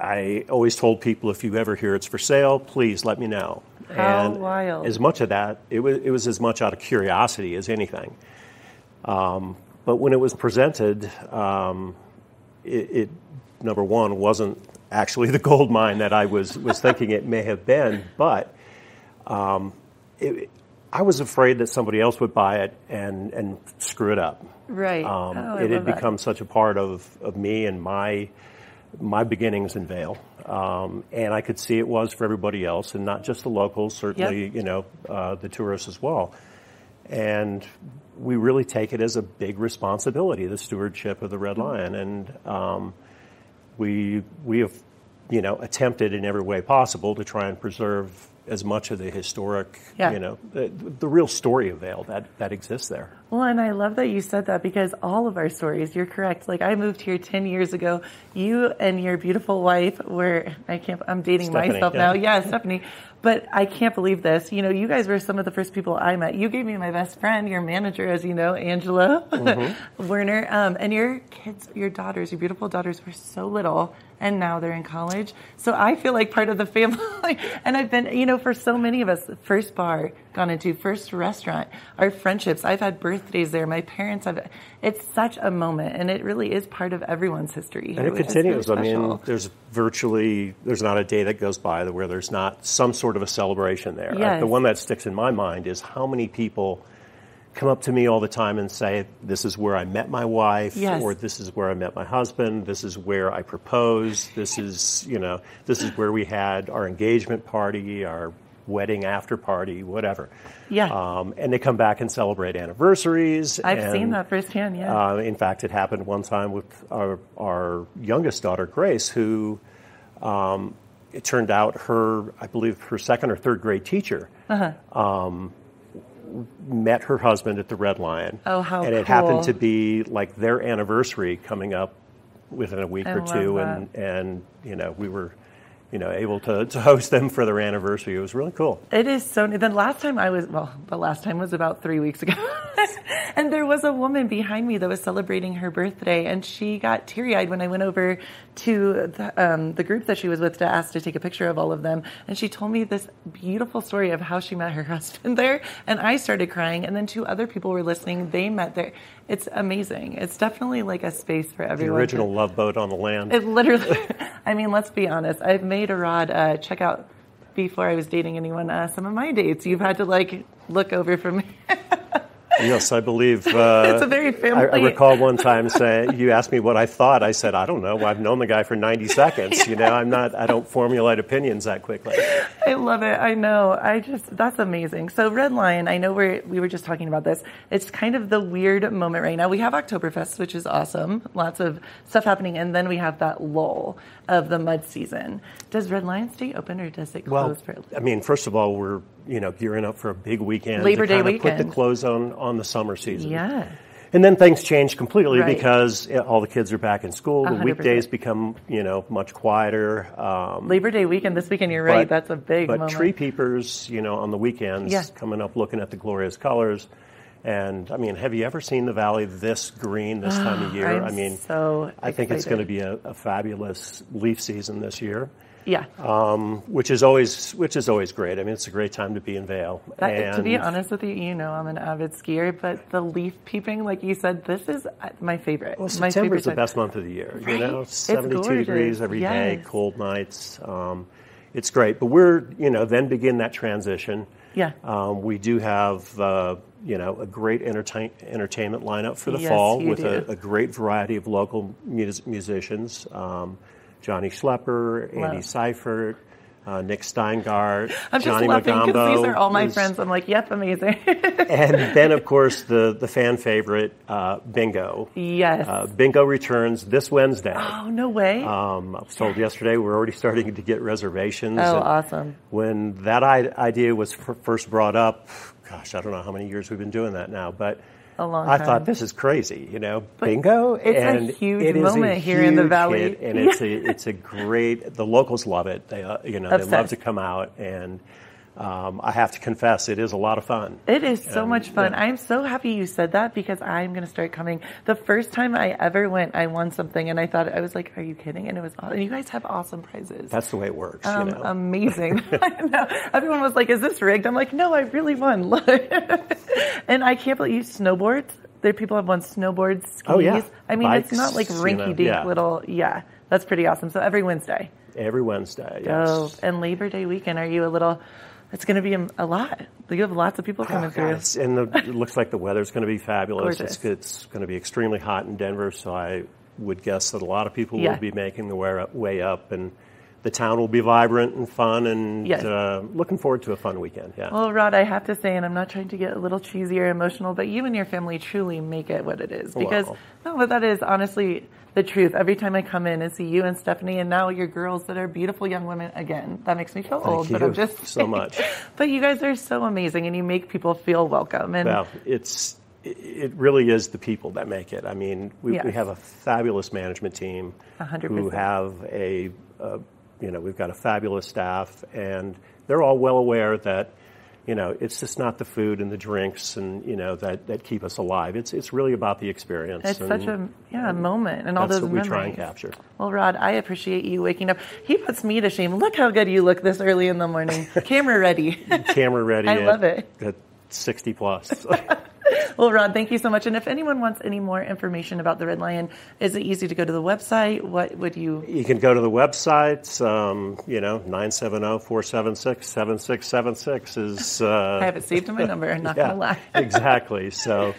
I always told people, if you ever hear it's for sale, please let me know. How and wild. As much of that, it was, it was as much out of curiosity as anything. Um. But when it was presented, um, it, it, number one, wasn't actually the gold mine that I was, was thinking it may have been. But um, it, I was afraid that somebody else would buy it and, and screw it up. Right. Um, oh, it had become that. such a part of, of me and my my beginnings in Vail. Um, and I could see it was for everybody else, and not just the locals, certainly, yep. you know, uh, the tourists as well. And we really take it as a big responsibility, the stewardship of the Red Lion. And um, we we have, you know, attempted in every way possible to try and preserve as much of the historic, yeah. you know, the, the real story of Vail that, that exists there. Well, and I love that you said that, because all of our stories, you're correct. Like, I moved here ten years ago. You and your beautiful wife were, I can't, I'm dating Stephanie, myself yeah. now. Yeah, Stephanie. But I can't believe this. You know, you guys were some of the first people I met. You gave me my best friend, your manager, as you know, Angela mm-hmm. Werner. Um, and your kids, your daughters, your beautiful daughters were so little, and now they're in college. So I feel like part of the family. And I've been, you know, for so many of us, first bar gone into, first restaurant, our friendships. I've had birthdays there. My parents have. It's such a moment, and it really is part of everyone's history. And it continues. I mean, there's virtually, there's not a day that goes by where there's not some sort of a celebration there. Yes. The one that sticks in my mind is how many people come up to me all the time and say, this is where I met my wife, yes. or this is where I met my husband, this is where I proposed, this is, you know, this is where we had our engagement party, our wedding after party, whatever. Yeah. Um, and they come back and celebrate anniversaries. I've and, seen that firsthand, yeah. Uh, in fact, it happened one time with our, our youngest daughter, Grace, who um, it turned out her, I believe, her second or third grade teacher, uh-huh. um met her husband at the Red Lion. Oh, how cool. And it cool. happened to be like their anniversary coming up within a week I or two. That. And, and, you know, we were, you know, able to, to host them for their anniversary. It was really cool. It is so neat. The last time I was, well, the last time was about three weeks ago. And there was a woman behind me that was celebrating her birthday, and she got teary-eyed when I went over to the, um, the group that she was with to ask to take a picture of all of them. And she told me this beautiful story of how she met her husband there, and I started crying. And then two other people were listening. They met there. it's amazing. It's definitely like a space for everyone. The original to, love boat on the land. It literally, I mean, let's be honest. I've made a rod uh, check out, before I was dating anyone, uh, some of my dates. You've had to like look over for me. Yes, I believe. Uh, it's a very family. I, I recall one time saying, you asked me what I thought. I said, I don't know. Well, I've known the guy for ninety seconds. Yes. You know, I'm not, I don't formulate opinions that quickly. I love it. I know. I just, that's amazing. So Red Lion, I know we're, we were just talking about this. It's kind of the weird moment right now. We have Oktoberfest, which is awesome. Lots of stuff happening. And then we have that lull of the mud season. Does Red Lion stay open or does it close? Well, for I mean, first of all, we're, you know, gearing up for a big weekend. Labor Day weekend. Put the clothes on, on the summer season. Yeah. And then things change completely right. because all the kids are back in school. The one hundred percent weekdays become, you know, much quieter. Um, Labor Day weekend this weekend, you're but, right. That's a big but moment. But tree peepers, you know, on the weekends yeah. coming up looking at the glorious colors. And, I mean, have you ever seen the valley this green this oh, time of year? I'm I mean, so I excited. think it's going to be a, a fabulous leaf season this year. Yeah, um, which is always which is always great. I mean, it's a great time to be in Vail. That, and to be honest with you, you know, I'm an avid skier, but the leaf peeping, like you said, this is my favorite. Well, September is the best month of the year. Right? You know, seventy-two degrees every yes. day, cold nights. Um, it's great, but we're you know then begin that transition. Yeah, um, we do have uh, you know a great entertain, entertainment lineup for the yes, fall with a, a great variety of local mus- musicians. Um, Johnny Schlepper, Andy Love. Seifert, uh, Nick Steingart, I'm just Johnny laughing because these are all my is, friends. I'm like, yep, amazing. And then, of course, the, the fan favorite, uh, Bingo. Yes. Uh, Bingo returns this Wednesday. Oh, no way. Um, I was told yesterday we're already starting to get reservations. Oh, and awesome. When that idea was f- first brought up, gosh, I don't know how many years we've been doing that now, but... A long time. I thought, this is crazy, you know, but bingo. It's and a huge it moment is a here huge in the Valley. Hit, and it's, a, it's a great, the locals love it. They, uh, you know, Obsessed. they love to come out. And um, I have to confess, it is a lot of fun. It is so and, much fun. Yeah. I'm so happy you said that because I'm going to start coming. The first time I ever went, I won something and I thought, I was like, are you kidding? And it was awesome. You guys have awesome prizes. That's the way it works. Um, you know? Amazing. I know. Everyone was like, is this rigged? I'm like, no, I really won. And I can't believe you snowboard. There people have won snowboards, skis. Oh, yeah. I mean, Bikes, it's not like rinky-dink you know, yeah. little. Yeah, that's pretty awesome. So every Wednesday. Every Wednesday, yes. Oh, and Labor Day weekend, are you a little, it's going to be a lot. You have lots of people coming oh, through. Yes. And the, it looks like the weather's going to be fabulous. It's, it's going to be extremely hot in Denver, so I would guess that a lot of people yeah. will be making the way up and the town will be vibrant and fun and yes. uh, looking forward to a fun weekend. Yeah. Well, Rod, I have to say, and I'm not trying to get a little cheesy or emotional, but you and your family truly make it what it is. Because, wow. no, but that is honestly the truth. Every time I come in and see you and Stephanie and now your girls that are beautiful young women again. That makes me feel Thank old, you but I'm just so much. But you guys are so amazing and you make people feel welcome. And well, it's it really is the people that make it. I mean, we, yes. we have a fabulous management team one hundred percent who have a, a You know, we've got a fabulous staff, and they're all well aware that, you know, it's just not the food and the drinks and, you know, that, that keep us alive. It's it's really about the experience. It's and, such a yeah a moment and all those memories. That's what we try and capture. Well, Rod, I appreciate you waking up. He puts me to shame. Look how good you look this early in the morning. Camera ready. Camera ready. I at, love it. At sixty plus. Well, Rod, thank you so much. And if anyone wants any more information about the Red Lion, is it easy to go to the website? What would you... You can go to the website, um, you know, nine seven zero, four seven six, seven six seven six is... Uh... I have it saved to my number, I'm not yeah, going to lie. Exactly. So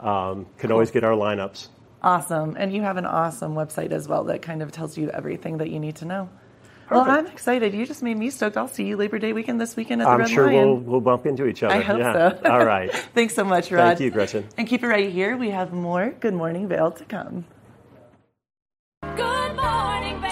um can cool. always get our lineups. Awesome. And you have an awesome website as well that kind of tells you everything that you need to know. Perfect. Well, I'm excited. You just made me stoked. I'll see you Labor Day weekend this weekend at the I'm Red sure Lion. I'm sure we'll, we'll bump into each other. I hope yeah. so. All right. Thanks so much, Rod. Thank you, Gretchen. And keep it right here. We have more Good Morning Vail to come. Good Morning Vail.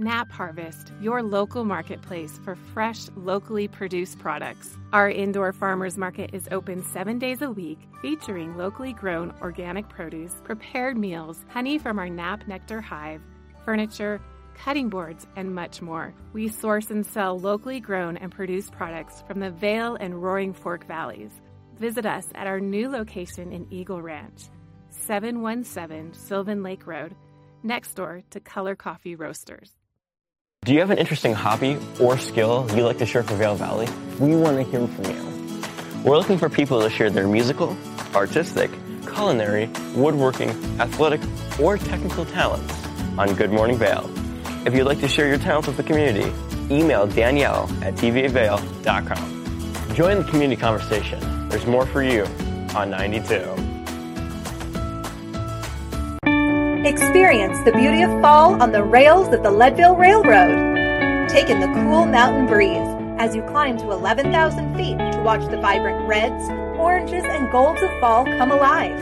Knapp Harvest, your local marketplace for fresh, locally produced products. Our indoor farmers market is open seven days a week, featuring locally grown organic produce, prepared meals, honey from our Knapp Nectar hive, furniture, cutting boards, and much more. We source and sell locally grown and produced products from the Vail and Roaring Fork Valleys. Visit us at our new location in Eagle Ranch, seven one seven Sylvan Lake Road, next door to Color Coffee Roasters. Do you have an interesting hobby or skill you'd like to share for Vail Valley? We want to hear from you. We're looking for people to share their musical, artistic, culinary, woodworking, athletic, or technical talents on Good Morning Vail. If you'd like to share your talents with the community, email Danielle at t v eight vail dot com. Join the community conversation. There's more for you on ninety-two. Experience the beauty of fall on the rails of the Leadville Railroad. Take in the cool mountain breeze as you climb to eleven thousand feet to watch the vibrant reds, oranges, and golds of fall come alive.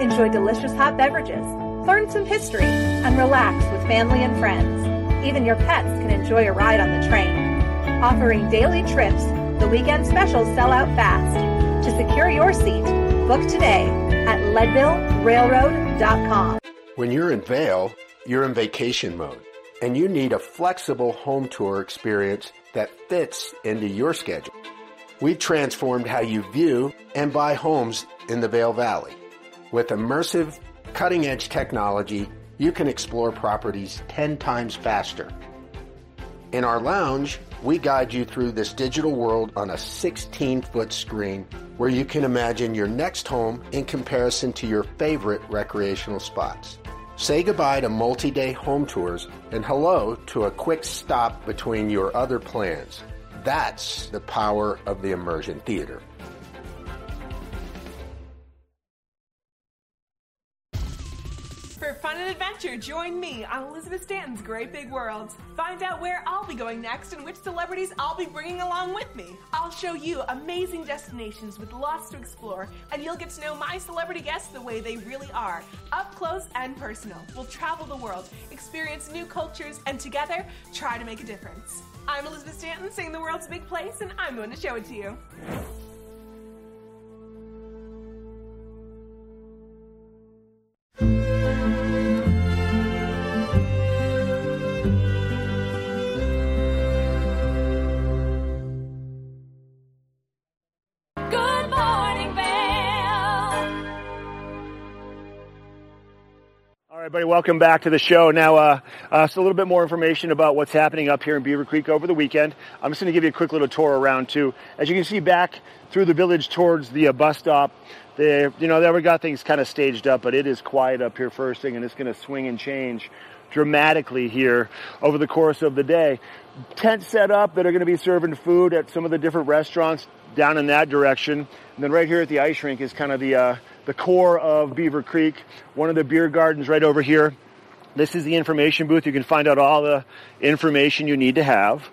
Enjoy delicious hot beverages, learn some history, and relax with family and friends. Even your pets can enjoy a ride on the train. Offering daily trips, the weekend specials sell out fast. To secure your seat, book today at leadville railroad dot com. When you're in Vail, you're in vacation mode, and you need a flexible home tour experience that fits into your schedule. We've transformed how you view and buy homes in the Vail Valley. With immersive, cutting-edge technology, you can explore properties ten times faster. In our lounge, we guide you through this digital world on a sixteen-foot screen where you can imagine your next home in comparison to your favorite recreational spots. Say goodbye to multi-day home tours and hello to a quick stop between your other plans. That's the power of the Immersion Theater. For fun and adventure, join me on Elizabeth Stanton's Great Big Worlds. Find out where I'll be going next and which celebrities I'll be bringing along with me. I'll show you amazing destinations with lots to explore, and you'll get to know my celebrity guests the way they really are, up close and personal. We'll travel the world, experience new cultures, and together, try to make a difference. I'm Elizabeth Stanton, saying the world's a big place, and I'm going to show it to you. Everybody, welcome back to the show. Now, uh, uh, just a little bit more information about what's happening up here in Beaver Creek over the weekend. I'm just going to give you a quick little tour around too. As you can see, back through the village towards the uh, bus stop, they, you know, they already got things kind of staged up, but it is quiet up here first thing, and it's going to swing and change dramatically here over the course of the day. Tents set up that are going to be serving food at some of the different restaurants down in that direction. And then right here at the ice rink is kind of the uh, the core of Beaver Creek, one of the beer gardens right over here. This is the information booth. You can find out all the information you need to have.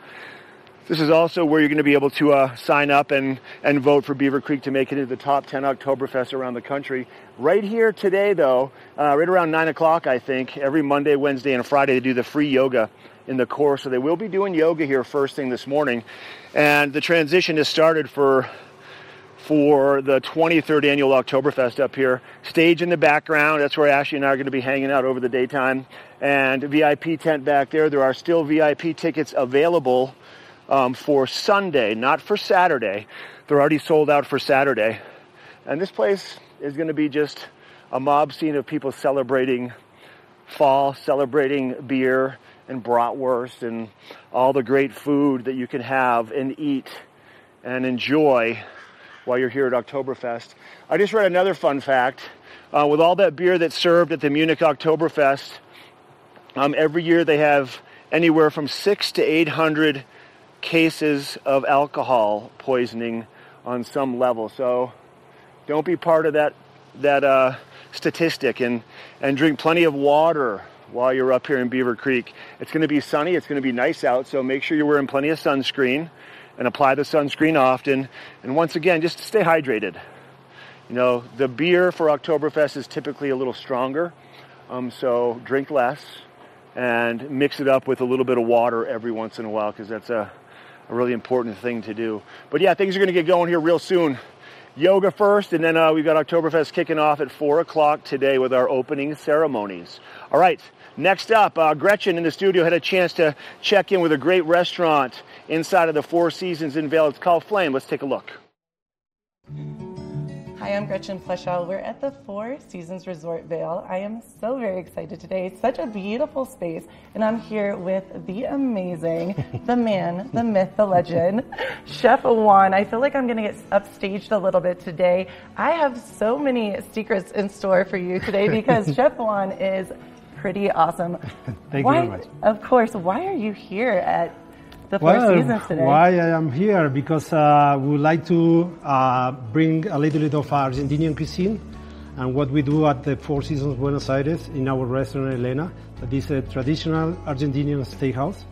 This is also where you're going to be able to uh, sign up and, and vote for Beaver Creek to make it into the top ten Oktoberfest around the country. Right here today, though, uh, right around nine o'clock, I think, every Monday, Wednesday, and Friday, they do the free yoga in the core. So they will be doing yoga here first thing this morning. And the transition has started for... for the twenty-third annual Oktoberfest up here. Stage in the background, that's where Ashley and I are going to be hanging out over the daytime. And V I P tent back there. There are still V I P tickets available um, for Sunday, not for Saturday. They're already sold out for Saturday. And this place is going to be just a mob scene of people celebrating fall, celebrating beer and bratwurst and all the great food that you can have and eat and enjoy while you're here at Oktoberfest. I just read another fun fact. Uh, with all that beer that's served at the Munich Oktoberfest, um, every year they have anywhere from six to eight hundred cases of alcohol poisoning on some level. So don't be part of that that uh, statistic, and and drink plenty of water while you're up here in Beaver Creek. It's going to be sunny. It's going to be nice out. So make sure you're wearing plenty of sunscreen. And apply the sunscreen often. And once again, just stay hydrated. You know, the beer for Oktoberfest is typically a little stronger. Um, so drink less and mix it up with a little bit of water every once in a while, because that's a, a really important thing to do. But yeah, things are going to get going here real soon. Yoga first, and then uh, we've got Oktoberfest kicking off at four o'clock today with our opening ceremonies. All right, next up, uh, Gretchen in the studio had a chance to check in with a great restaurant inside of the Four Seasons in Vail. It's called Flame. Let's take a look. Hi, I'm Gretchen Blecha. We're at the Four Seasons Resort Vail. I am so very excited today. It's such a beautiful space, and I'm here with the amazing, the man, the myth, the legend, Chef Juan. I feel like I'm going to get upstaged a little bit today. I have so many secrets in store for you today because Chef Juan is pretty awesome. Thank why, you very much. Of course. Why are you here at the Four well, Seasons today? Why I am here? Because uh, we would like to uh, bring a little bit of Argentinian cuisine and what we do at the Four Seasons Buenos Aires in our restaurant Elena. That is a traditional Argentinian steakhouse.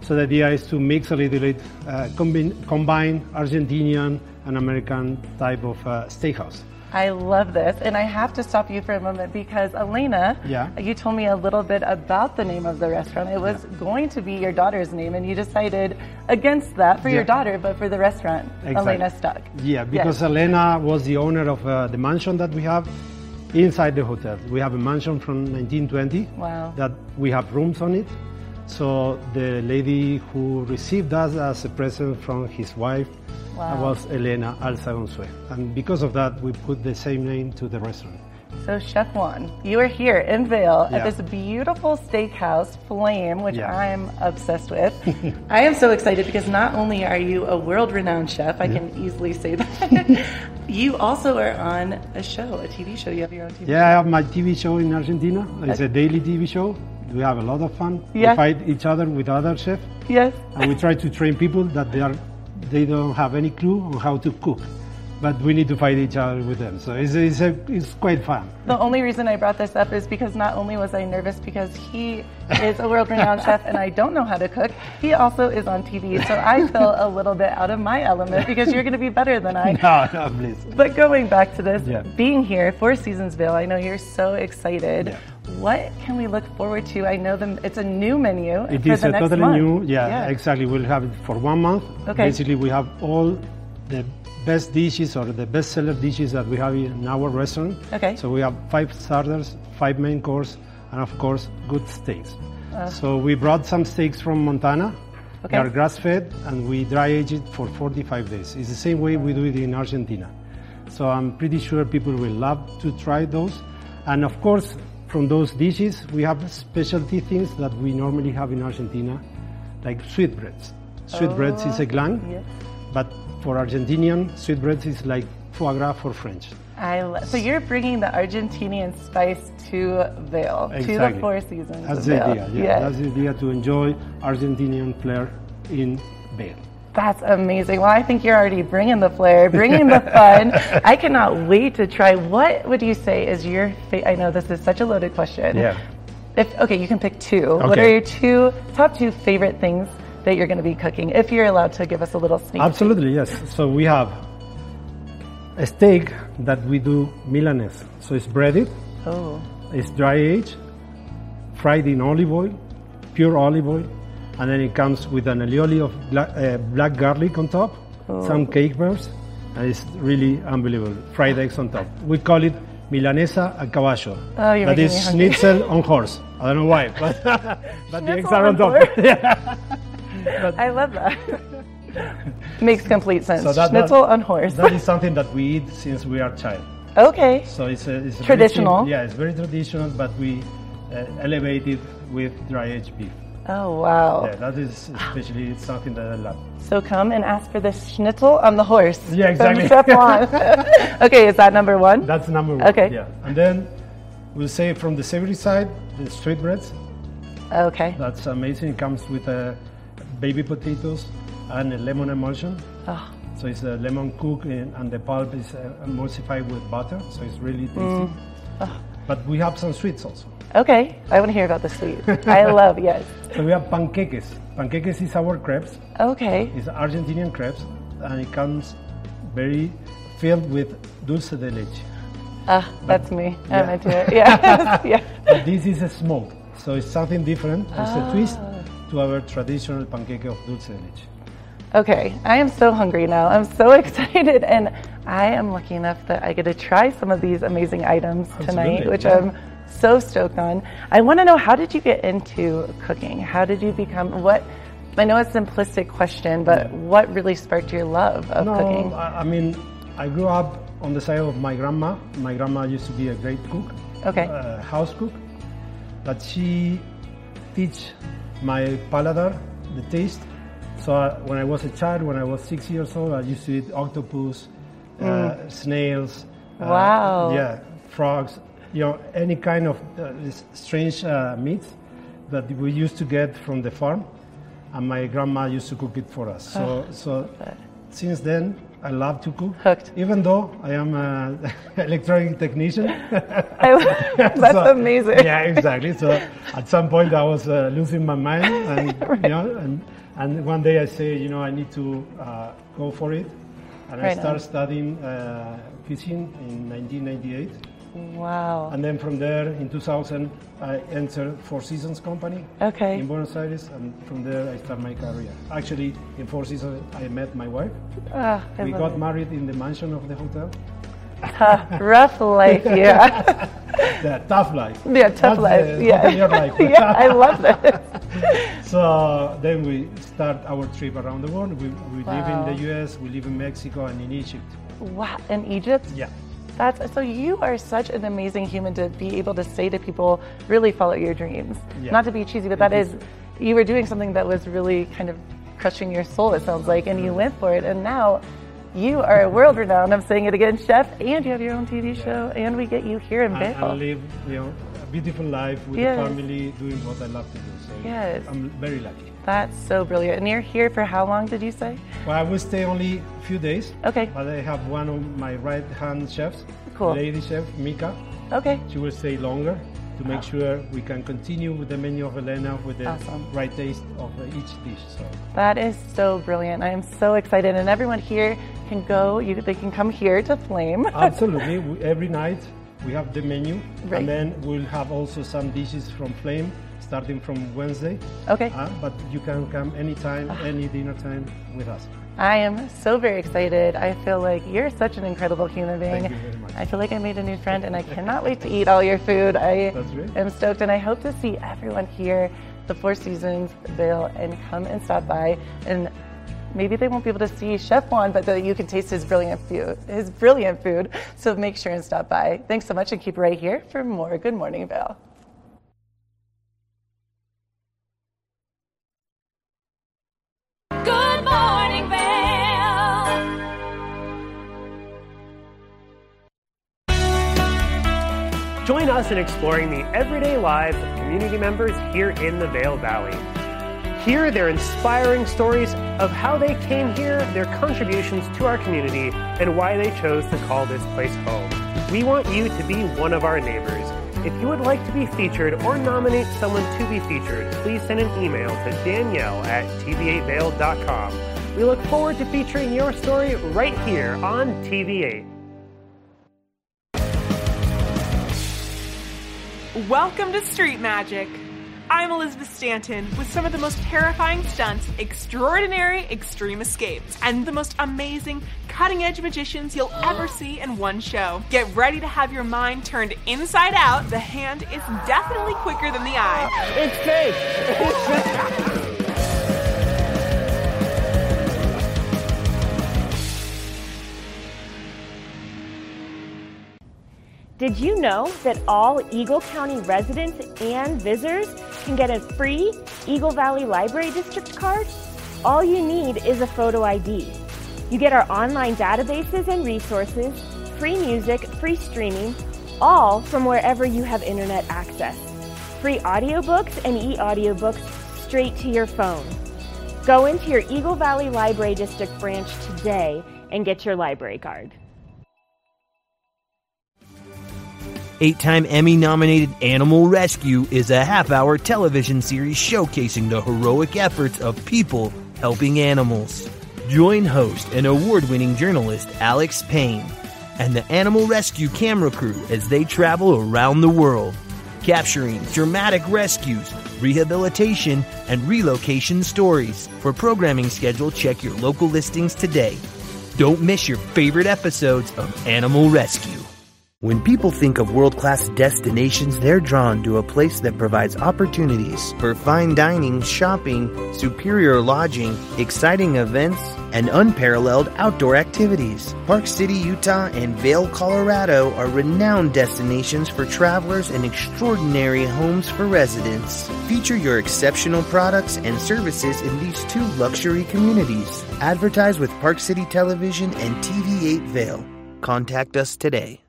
So the idea is to mix a little bit, uh, combine, combine Argentinian and American type of uh, steakhouse. I love this, and I have to stop you for a moment because Elena, yeah. you told me a little bit about the name of the restaurant. It was yeah. going to be your daughter's name, and you decided against that for yeah. your daughter, but for the restaurant, exactly. Elena stuck. Yeah, because yes. Elena was the owner of uh, the mansion that we have inside the hotel. We have a mansion from nineteen twenty wow. that we have rooms on it. So the lady who received us as a present from his wife wow. was Elena Alzagonzué. And because of that, we put the same name to the restaurant. So Chef Juan, you are here in Vail yeah. at this beautiful steakhouse, Flame, which yeah. I'm obsessed with. I am so excited because not only are you a world-renowned chef, I yeah. can easily say that, you also are on a show, a T V show. You have your own T V yeah, show? Yeah, I have my T V show in Argentina. It's a daily T V show. We have a lot of fun. Yes. We fight each other with other chefs. Yes. And we try to train people that they are, they don't have any clue on how to cook. But we need to fight each other with them. So it's, it's, a, it's quite fun. The only reason I brought this up is because not only was I nervous because he is a world-renowned chef and I don't know how to cook, he also is on T V. So I feel a little bit out of my element because you're going to be better than I. No, no, please. But going back to this, yeah. being here, Four Seasons Vail, I know you're so excited. Yeah. What can we look forward to? I know them, it's a new menu it for is the a next totally month. New, yeah, yeah, exactly. We'll have it for one month. Okay. Basically, we have all the best dishes or the best-seller dishes that we have in our restaurant. Okay. So we have five starters, five main course, and of course, good steaks. Uh, so we brought some steaks from Montana. Okay. They are grass-fed, and we dry-age it for forty-five days. It's the same way we do it in Argentina. So I'm pretty sure people will love to try those. And of course, from those dishes, we have specialty things that we normally have in Argentina, like sweetbreads. Sweetbreads oh, is a gland, yes. but for Argentinian, sweetbreads is like foie gras for French. I lo- so you're bringing the Argentinian spice to Vail, exactly. to the Four Seasons. That's the idea, yeah. Yes. That's the idea to enjoy Argentinian flair in Vail. That's amazing. Well, I think you're already bringing the flair, bringing the fun. I cannot wait to try. What would you say is your favorite? I know this is such a loaded question. Yeah. If Okay, you can pick two. Okay. What are your two top two favorite things that you're going to be cooking, if you're allowed to give us a little sneak Absolutely, peek. Yes. So we have a steak that we do Milanese. So it's breaded. Oh. It's dry-aged, fried in olive oil, pure olive oil. And then it comes with an aioli of black, uh, black garlic on top, oh. some cake burrs, and it's really unbelievable. Fried eggs on top. We call it Milanesa a caballo. Oh, you're that is schnitzel on horse. I don't know why, but, but the eggs are on top. yeah. but, I love that. Makes complete sense. So that, schnitzel that, on horse. That is something that we eat since we are child. Okay. So it's, a, it's a traditional. Very, yeah, it's very traditional, but we uh, elevate it with dry-aged beef. Oh, wow. Yeah, that is especially something that I love. So come and ask for the schnitzel on the horse. Yeah, exactly. From Chef Juan. Okay, is that number one? That's number one. Okay. Yeah. And then we'll say from the savory side, the sweetbreads. Okay. That's amazing. It comes with uh, baby potatoes and a lemon emulsion. Oh. So it's a lemon cooked and the pulp is emulsified with butter. So it's really tasty. Mm. Oh. But we have some sweets also. Okay, I want to hear about the sweet. I love, yes. So we have panqueques. Panqueques is our crepes. Okay. It's Argentinian crepes, and it comes very filled with dulce de leche. Ah, but, that's me. Yeah. I'm into it. Yeah. yeah. But this is a smoke, so it's something different. It's ah. a twist to our traditional panqueque of dulce de leche. Okay, I am so hungry now. I'm so excited, and I am lucky enough that I get to try some of these amazing items Absolutely, tonight, which yeah. I'm so stoked on. I want to know, how did you get into cooking? How did you become, what, I know it's a simplistic question, but what really sparked your love of no, cooking? I, I mean, I grew up on the side of my grandma. My grandma used to be a great cook, okay. a house cook, but she teach my paladar, the taste. So I, when I was a child, when I was six years old, I used to eat octopus, mm. uh, snails, wow. uh, yeah, frogs, you know, any kind of uh, strange uh, meat that we used to get from the farm, and my grandma used to cook it for us. So, oh, so since then, I love to cook. Hooked. Even though I am an electronic technician. I, that's so, amazing. Yeah, exactly. So at some point I was uh, losing my mind, and right. you know, and, and one day I say, you know, I need to uh, go for it, and right I started studying uh, cuisine in nineteen ninety-eight. Wow. And then from there, in two thousand, I entered Four Seasons company okay. in Buenos Aires, and from there I started my career. Actually, in Four Seasons, I met my wife. Oh, we got it. married in the mansion of the hotel. Tough, rough life, yeah. yeah, tough life. Yeah, tough That's life. The, yeah. Your life. yeah, I love that. So then we start our trip around the world. We, we wow. live in the U S, we live in Mexico, and in Egypt. Wow, in Egypt? Yeah. That's, so you are such an amazing human to be able to say to people, really follow your dreams. Yeah. Not to be cheesy, but that is, you were doing something that was really kind of crushing your soul, it sounds like, and you went for it. And now you are world renowned, I'm saying it again, chef, and you have your own T V yeah. show, and we get you here in Vail. I live you know, a beautiful life with yes. the family, doing what I love to do. So yes. I'm very lucky. That's so brilliant. And you're here for how long, did you say? Well, I will stay only a few days. Okay. But I have one of my right-hand chefs, cool. lady chef, Mika. Okay. She will stay longer to make wow. sure we can continue with the menu of Elena with the awesome. right taste of each dish. So. That is so brilliant. I am so excited. And everyone here can go, you, they can come here to Flame. Absolutely. We, every night we have the menu. Right. And then we'll have also some dishes from Flame, starting from Wednesday. Okay. Uh, but you can come anytime, any dinner time with us. I am so very excited. I feel like you're such an incredible human being. Thank you very much. I feel like I made a new friend, and I cannot wait to eat all your food. I That's great. am stoked, and I hope to see everyone here, the Four Seasons, Vail, and come and stop by. And maybe they won't be able to see Chef Juan, but you can taste his brilliant food. His brilliant food. So make sure and stop by. Thanks so much, and keep right here for more Good Morning Vail. Join us in exploring the everyday lives of community members here in the Vail Valley. Hear their inspiring stories of how they came here, their contributions to our community, and why they chose to call this place home. We want you to be one of our neighbors. If you would like to be featured or nominate someone to be featured, please send an email to Danielle at T V eight vail dot com. We look forward to featuring your story right here on T V eight. Welcome to Street Magic. I'm Elizabeth Stanton with some of the most terrifying stunts, extraordinary extreme escapes, and the most amazing cutting-edge magicians you'll ever see in one show. Get ready to have your mind turned inside out. The hand is definitely quicker than the eye. It's safe. It's safe. Did you know that all Eagle County residents and visitors can get a free Eagle Valley Library District card? All you need is a photo I D. You get our online databases and resources, free music, free streaming, all from wherever you have internet access. Free audiobooks and e-audiobooks straight to your phone. Go into your Eagle Valley Library District branch today and get your library card. Eight-time Emmy-nominated Animal Rescue is a half-hour television series showcasing the heroic efforts of people helping animals. Join host and award-winning journalist Alex Payne and the Animal Rescue camera crew as they travel around the world, capturing dramatic rescues, rehabilitation, and relocation stories. For programming schedule, check your local listings today. Don't miss your favorite episodes of Animal Rescue. When people think of world-class destinations, they're drawn to a place that provides opportunities for fine dining, shopping, superior lodging, exciting events, and unparalleled outdoor activities. Park City, Utah, and Vail, Colorado are renowned destinations for travelers and extraordinary homes for residents. Feature your exceptional products and services in these two luxury communities. Advertise with Park City Television and T V eight Vail. Contact us today.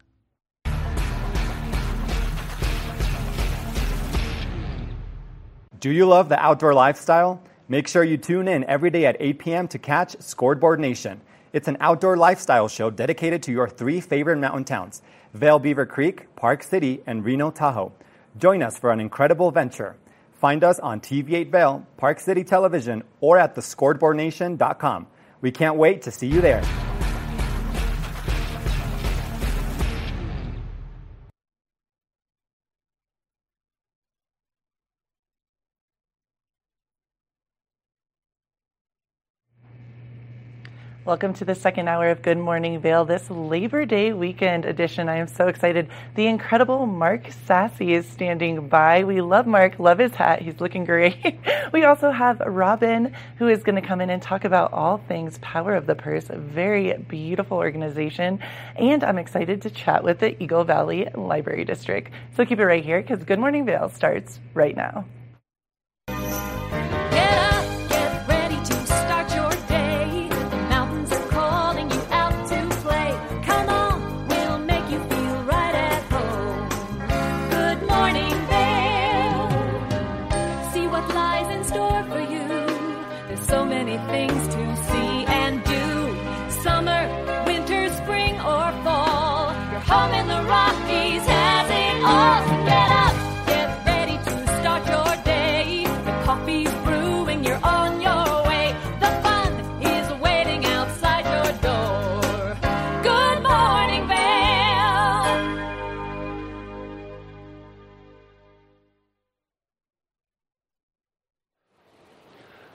Do you love the outdoor lifestyle? Make sure you tune in every day at eight p.m. to catch Scoreboard Nation. It's an outdoor lifestyle show dedicated to your three favorite mountain towns, Vail Beaver Creek, Park City, and Reno Tahoe. Join us for an incredible venture. Find us on T V eight Vail, Park City Television, or at the scoreboard nation dot com. We can't wait to see you there. Welcome to the second hour of Good Morning Vail, this Labor Day weekend edition. I am so excited. The incredible Mark Sassy is standing by. We love Mark. Love his hat. He's looking great. We also have Robin, who is going to come in and talk about all things Power of the Purse, a very beautiful organization. And I'm excited to chat with the Eagle Valley Library District. So keep it right here because Good Morning Vail starts right now.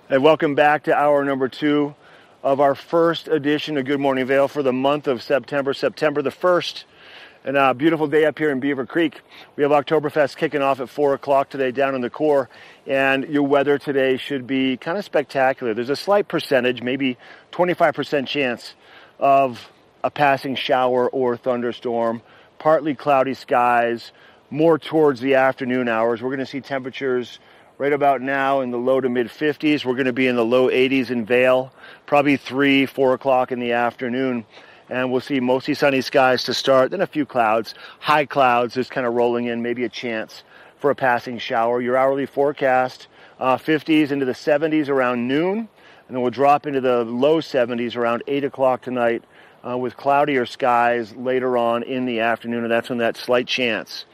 And welcome back to hour number two of our first edition of Good Morning Vail for the month of September, September the first. And a beautiful day up here in Beaver Creek. We have Oktoberfest kicking off at four o'clock today down in the core. And your weather today should be kind of spectacular. There's a slight percentage, maybe twenty-five percent chance of a passing shower or thunderstorm, partly cloudy skies, more towards the afternoon hours. We're going to see temperatures right about now in the low to mid fifties. We're going to be in the low eighties in Vail, probably three, four o'clock in the afternoon. And we'll see mostly sunny skies to start, then a few clouds, high clouds just kind of rolling in, maybe a chance for a passing shower. Your hourly forecast, uh, fifties into the seventies around noon, and then we'll drop into the low seventies around eight o'clock tonight uh, with cloudier skies later on in the afternoon. And that's when that slight chance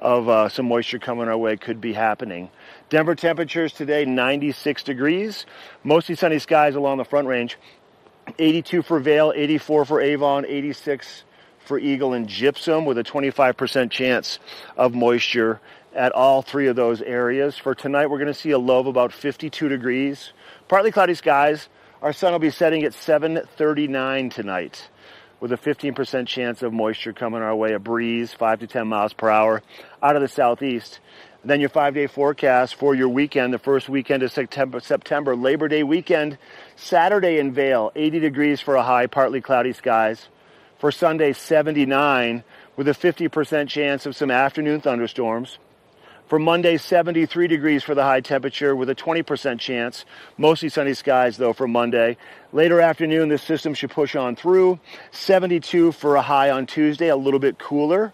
of uh, some moisture coming our way could be happening. Denver temperatures today, ninety-six degrees, mostly sunny skies along the Front Range, eighty-two for Vail, eighty-four for Avon, eighty-six for Eagle and Gypsum, with a twenty-five percent chance of moisture at all three of those areas. For tonight, we're going to see a low of about fifty-two degrees, partly cloudy skies. Our sun will be setting at seven thirty-nine tonight, with a fifteen percent chance of moisture coming our way, a breeze, five to ten miles per hour out of the southeast. And then your five-day forecast for your weekend, the first weekend of September, September, Labor Day weekend, Saturday in Vail, eighty degrees for a high, partly cloudy skies. For Sunday, seventy-nine, with a fifty percent chance of some afternoon thunderstorms. For Monday, seventy-three degrees for the high temperature with a twenty percent chance. Mostly sunny skies, though, for Monday. Later afternoon, this system should push on through. seventy-two for a high on Tuesday, a little bit cooler.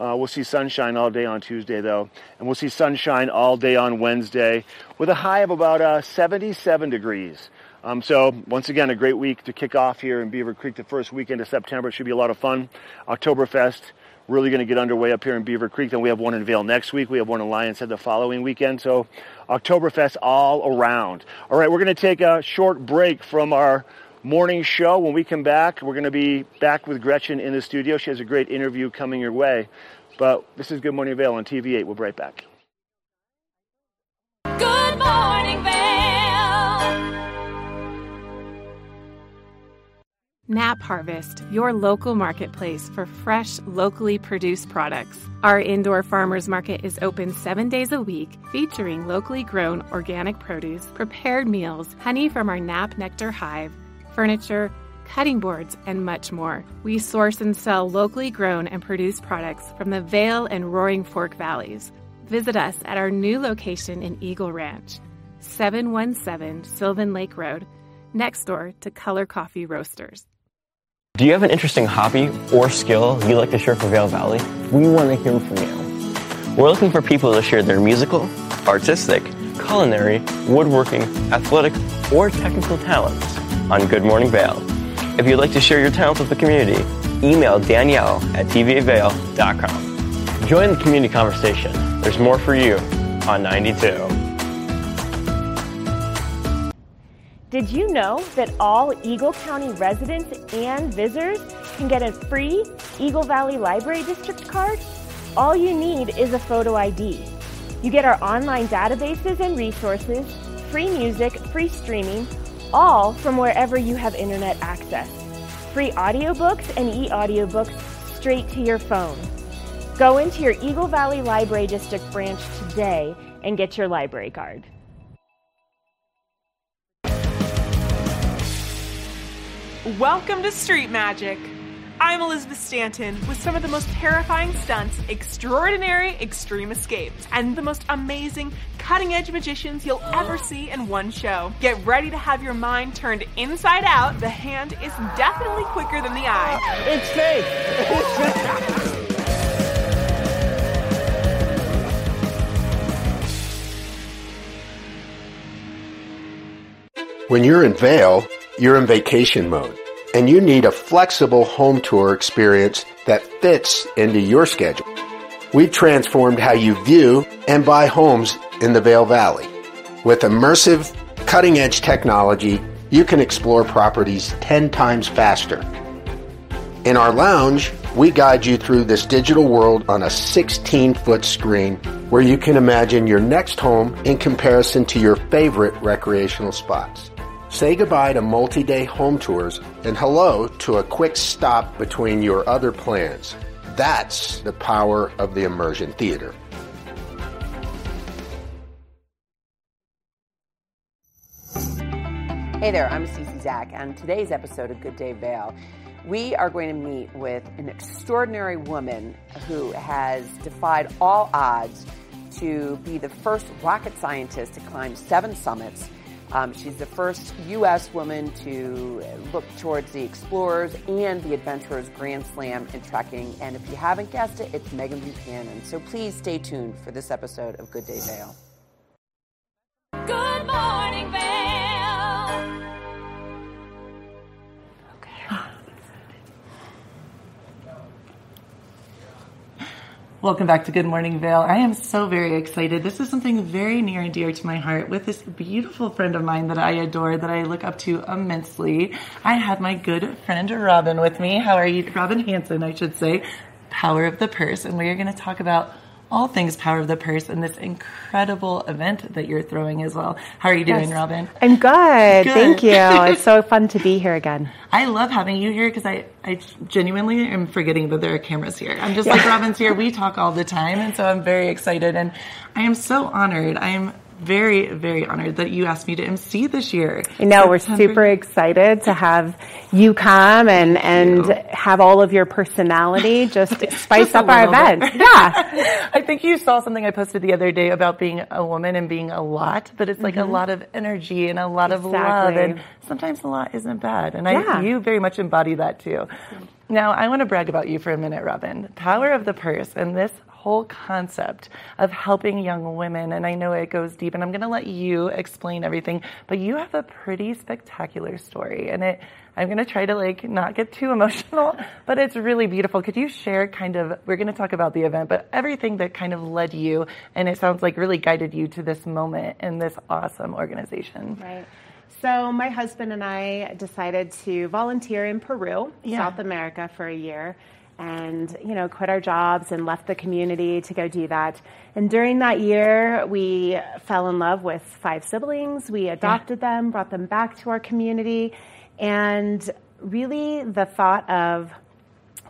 Uh, we'll see sunshine all day on Tuesday, though. And we'll see sunshine all day on Wednesday with a high of about uh, seventy-seven degrees. Um, so, once again, a great week to kick off here in Beaver Creek. The first weekend of September, it should be a lot of fun. Oktoberfest. Really going to get underway up here in Beaver Creek. Then we have one in Vail next week. We have one in Lions Head the following weekend. So Oktoberfest all around. All right, we're going to take a short break from our morning show. When we come back, we're going to be back with Gretchen in the studio. She has a great interview coming your way. But this is Good Morning Vail on T V eight. We'll be right back. Good Morning Vail. Knapp Harvest, your local marketplace for fresh, locally produced products. Our indoor farmers market is open seven days a week, featuring locally grown organic produce, prepared meals, honey from our Knapp Nectar Hive, furniture, cutting boards, and much more. We source and sell locally grown and produced products from the Vail and Roaring Fork Valleys. Visit us at our new location in Eagle Ranch, seven one seven Sylvan Lake Road, next door to Color Coffee Roasters. Do you have an interesting hobby or skill you'd like to share for Vail Valley? We want to hear from you. We're looking for people to share their musical, artistic, culinary, woodworking, athletic, or technical talents on Good Morning Vail. If you'd like to share your talents with the community, email Danielle at t v eight vail dot com. Join the community conversation. There's more for you on ninety-two. Did you know that all Eagle County residents and visitors can get a free Eagle Valley Library District card? All you need is a photo I D. You get our online databases and resources, free music, free streaming, all from wherever you have internet access. Free audiobooks and e-audiobooks straight to your phone. Go into your Eagle Valley Library District branch today and get your library card. Welcome to Street Magic. I'm Elizabeth Stanton with some of the most terrifying stunts, extraordinary extreme escapes, and the most amazing cutting-edge magicians you'll ever see in one show. Get ready to have your mind turned inside out. The hand is definitely quicker than the eye. It's fake. It's fake. When you're in Vail, you're in vacation mode, and you need a flexible home tour experience that fits into your schedule. We've transformed how you view and buy homes in the Vail Valley. With immersive, cutting-edge technology, you can explore properties ten times faster. In our lounge, we guide you through this digital world on a sixteen-foot screen where you can imagine your next home in comparison to your favorite recreational spots. Say goodbye to multi-day home tours and hello to a quick stop between your other plans. That's the power of the Immersion Theater. Hey there, I'm CeCe Zach, and today's episode of Good Day Vail, we are going to meet with an extraordinary woman who has defied all odds to be the first rocket scientist to climb seven summits. Um, she's the first U S woman to look towards the Explorers and the Adventurers Grand Slam in trekking. And if you haven't guessed it, it's Megan Buchanan. So please stay tuned for this episode of Good Day Vail. Good morning, Vail! Okay. Welcome back to Good Morning Vail. I am so very excited. This is something very near and dear to my heart with this beautiful friend of mine that I adore, that I look up to immensely. I have my good friend Robin with me. How are you? Robin Hansen, I should say. Power of the Purse. And we are going to talk about all things Power of the Purse and this incredible event that you're throwing as well. How are you doing, yes. Robin? I'm good. good. Thank you. It's so fun to be here again. I love having you here because I, I genuinely am forgetting that there are cameras here. I'm just yeah. like, Robin's here. We talk all the time. And so I'm very excited. And I am so honored. I am very, very honored that you asked me to emcee this year. You know, September. We're super excited to have you come and, and have all of your personality just spice just up our event. Yeah. I think you saw something I posted the other day about being a woman and being a lot, but it's like mm-hmm. a lot of energy and a lot exactly. of love, and sometimes a lot isn't bad. And yeah. I, you very much embody that too. Now, I want to brag about you for a minute, Robin. Power of the Purse and this whole concept of helping young women, and I know it goes deep, and I'm going to let you explain everything, but you have a pretty spectacular story, and it, I'm going to try to like not get too emotional, but it's really beautiful. Could you share kind of, we're going to talk about the event, but everything that kind of led you, and it sounds like really guided you to this moment and this awesome organization. Right. So my husband and I decided to volunteer in Peru, yeah. South America, for a year. And, you know, quit our jobs and left the community to go do that. And during that year, we fell in love with five siblings. We adopted yeah. them, brought them back to our community. And really the thought of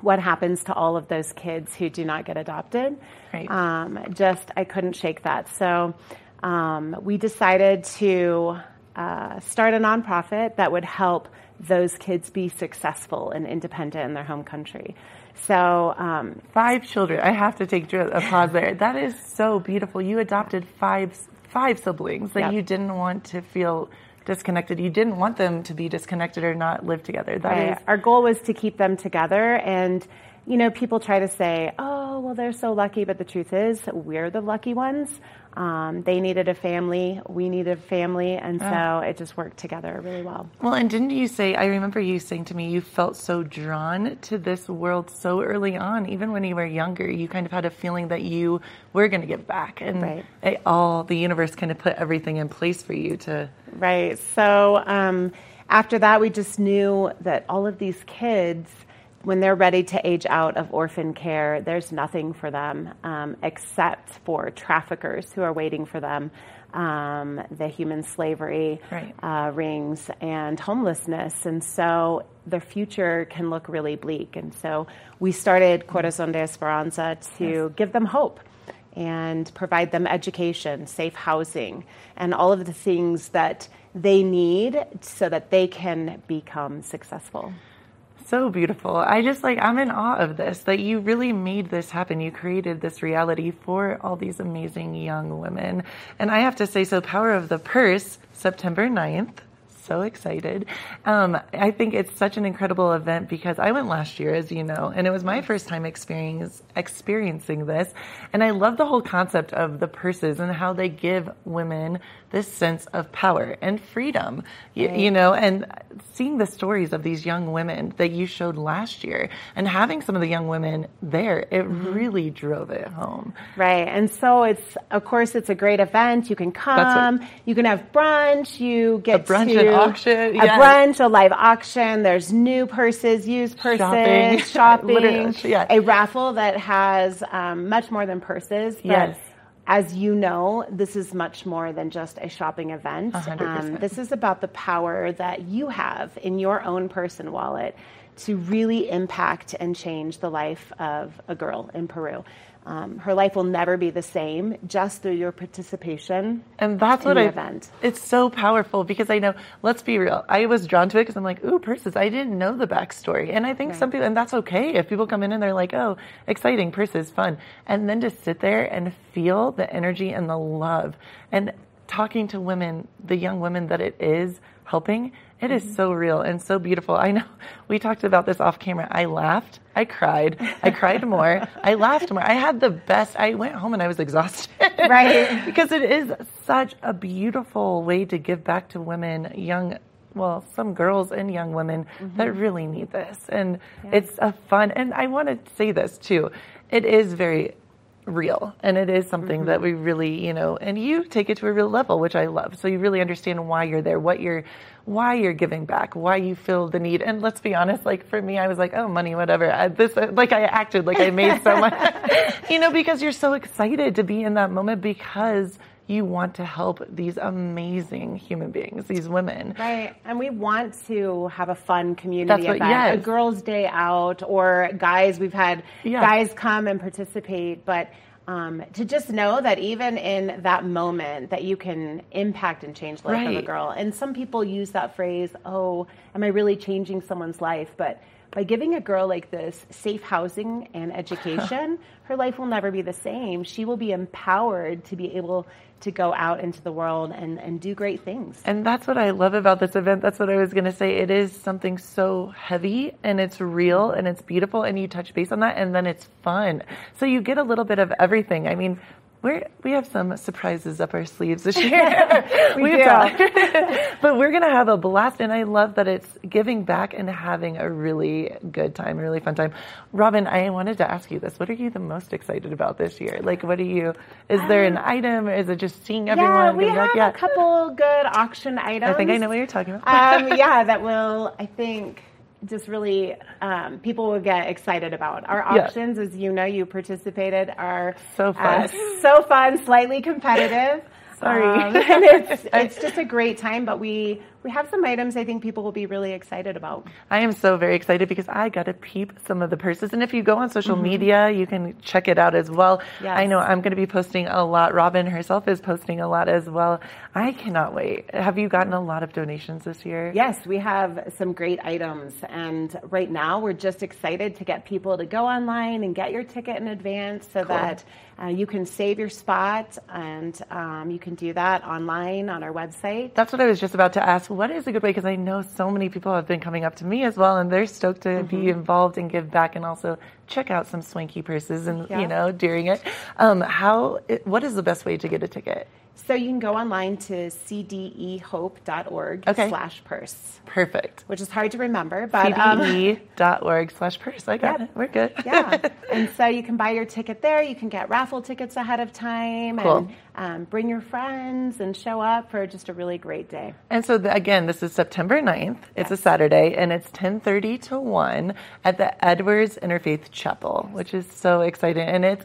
what happens to all of those kids who do not get adopted, right. um, just I couldn't shake that. So um, we decided to uh, start a nonprofit that would help those kids be successful and independent in their home country. So um, five children. I have to take a pause there. That is so beautiful. You adopted five five siblings that yep. you didn't want to feel disconnected. You didn't want them to be disconnected or not live together. That right. is our goal was to keep them together. And you know, people try to say, oh, well, they're so lucky. But the truth is, we're the lucky ones. Um, they needed a family. We needed a family. And so oh. it just worked together really well. Well, and didn't you say, I remember you saying to me, you felt so drawn to this world so early on. Even when you were younger, you kind of had a feeling that you were going to give back. And right. it all, the universe kind of put everything in place for you to. Right. So um, after that, we just knew that all of these kids, when they're ready to age out of orphan care, there's nothing for them um, except for traffickers who are waiting for them, um, the human slavery right. uh, rings and homelessness. And so their future can look really bleak. And so we started Corazón de Esperanza to yes. give them hope and provide them education, safe housing, and all of the things that they need so that they can become successful. So beautiful. I just like, I'm in awe of this, that you really made this happen. You created this reality for all these amazing young women. And I have to say, so Power of the Purse, September ninth. So excited. Um, I think it's such an incredible event because I went last year, as you know, and it was my first time experience, experiencing this. And I love the whole concept of the purses and how they give women this sense of power and freedom, you, right. you know, and seeing the stories of these young women that you showed last year and having some of the young women there, it mm-hmm. really drove it home. Right. And so it's, of course, it's a great event. You can come, what, you can have brunch, you get a brunch to... Auction, a yes. brunch, a live auction. There's new purses, used purses, shopping, shopping yes. a raffle that has um, much more than purses. But yes. as you know, this is much more than just a shopping event. Um, this is about the power that you have in your own purse and wallet to really impact and change the life of a girl in Peru. Um, her life will never be the same just through your participation. And that's in what the I, event. It's so powerful because I know, let's be real, I was drawn to it because I'm like, ooh, purses. I didn't know the backstory. And I think right. some people, and that's okay. If people come in and they're like, oh, exciting, purses, fun. And then to sit there and feel the energy and the love and talking to women, the young women that it is helping, it is so real and so beautiful. I know we talked about this off camera. I laughed. I cried. I cried more. I laughed more. I had the best. I went home and I was exhausted. Right. Because it is such a beautiful way to give back to women, young, well, some girls and young women mm-hmm. that really need this. And yeah. it's a fun. And I want to say this too. It is very real. And it is something mm-hmm. that we really, you know, and you take it to a real level, which I love. So you really understand why you're there, what you're, why you're giving back, why you feel the need. And let's be honest, like for me, I was like, oh, money, whatever. I, this, like I acted like I made so much, you know, because you're so excited to be in that moment because you want to help these amazing human beings, these women. Right. And we want to have a fun community what, event, yes. a girls' day out, or guys. We've had yes. guys come and participate. But um, to just know that even in that moment that you can impact and change the life right. of a girl. And some people use that phrase, oh, am I really changing someone's life? But by giving a girl like this safe housing and education, her life will never be the same. She will be empowered to be able to go out into the world and, and do great things. And that's what I love about this event. That's what I was going to say. It is something so heavy, and it's real, and it's beautiful, and you touch base on that, and then it's fun. So you get a little bit of everything. I mean, We're, we have some surprises up our sleeves this year. we we do. But we're going to have a blast, and I love that it's giving back and having a really good time, a really fun time. Robin, I wanted to ask you this. What are you the most excited about this year? Like, what are you, is um, there an item? Is it just seeing everyone? Yeah, we have like, yeah. a couple good auction items. I think I know what you're talking about. um, yeah, that will, I think... just really, um, people will get excited about. Our auctions, yeah. as you know, you participated, are so fun, uh, so fun, slightly competitive. Sorry. Um, and it's, it's just a great time, but we, we have some items I think people will be really excited about. I am so very excited because I got to peep some of the purses. And if you go on social mm-hmm. media, you can check it out as well. Yes. I know I'm going to be posting a lot. Robin herself is posting a lot as well. I cannot wait. Have you gotten a lot of donations this year? Yes, we have some great items. And right now we're just excited to get people to go online and get your ticket in advance so cool. that uh, you can save your spot. And um, you can do that online on our website. That's what I was just about to ask. What is a good way? Because I know so many people have been coming up to me as well, and they're stoked to mm-hmm. be involved and give back and also check out some swanky purses and, yeah. you know, during it. Um, how? What is the best way to get a ticket? So you can go online to c d e hope dot org okay. slash purse. Perfect. Which is hard to remember, but c d e dot org um, slash purse. I got yep. it. We're good. Yeah. And so you can buy your ticket there. You can get raffle tickets ahead of time. Cool. And um, bring your friends and show up for just a really great day. And so, the, again, this is September ninth. It's yes. a Saturday, and it's ten thirty to one at the Edwards Interfaith Chapel, yes. which is so exciting. And it's...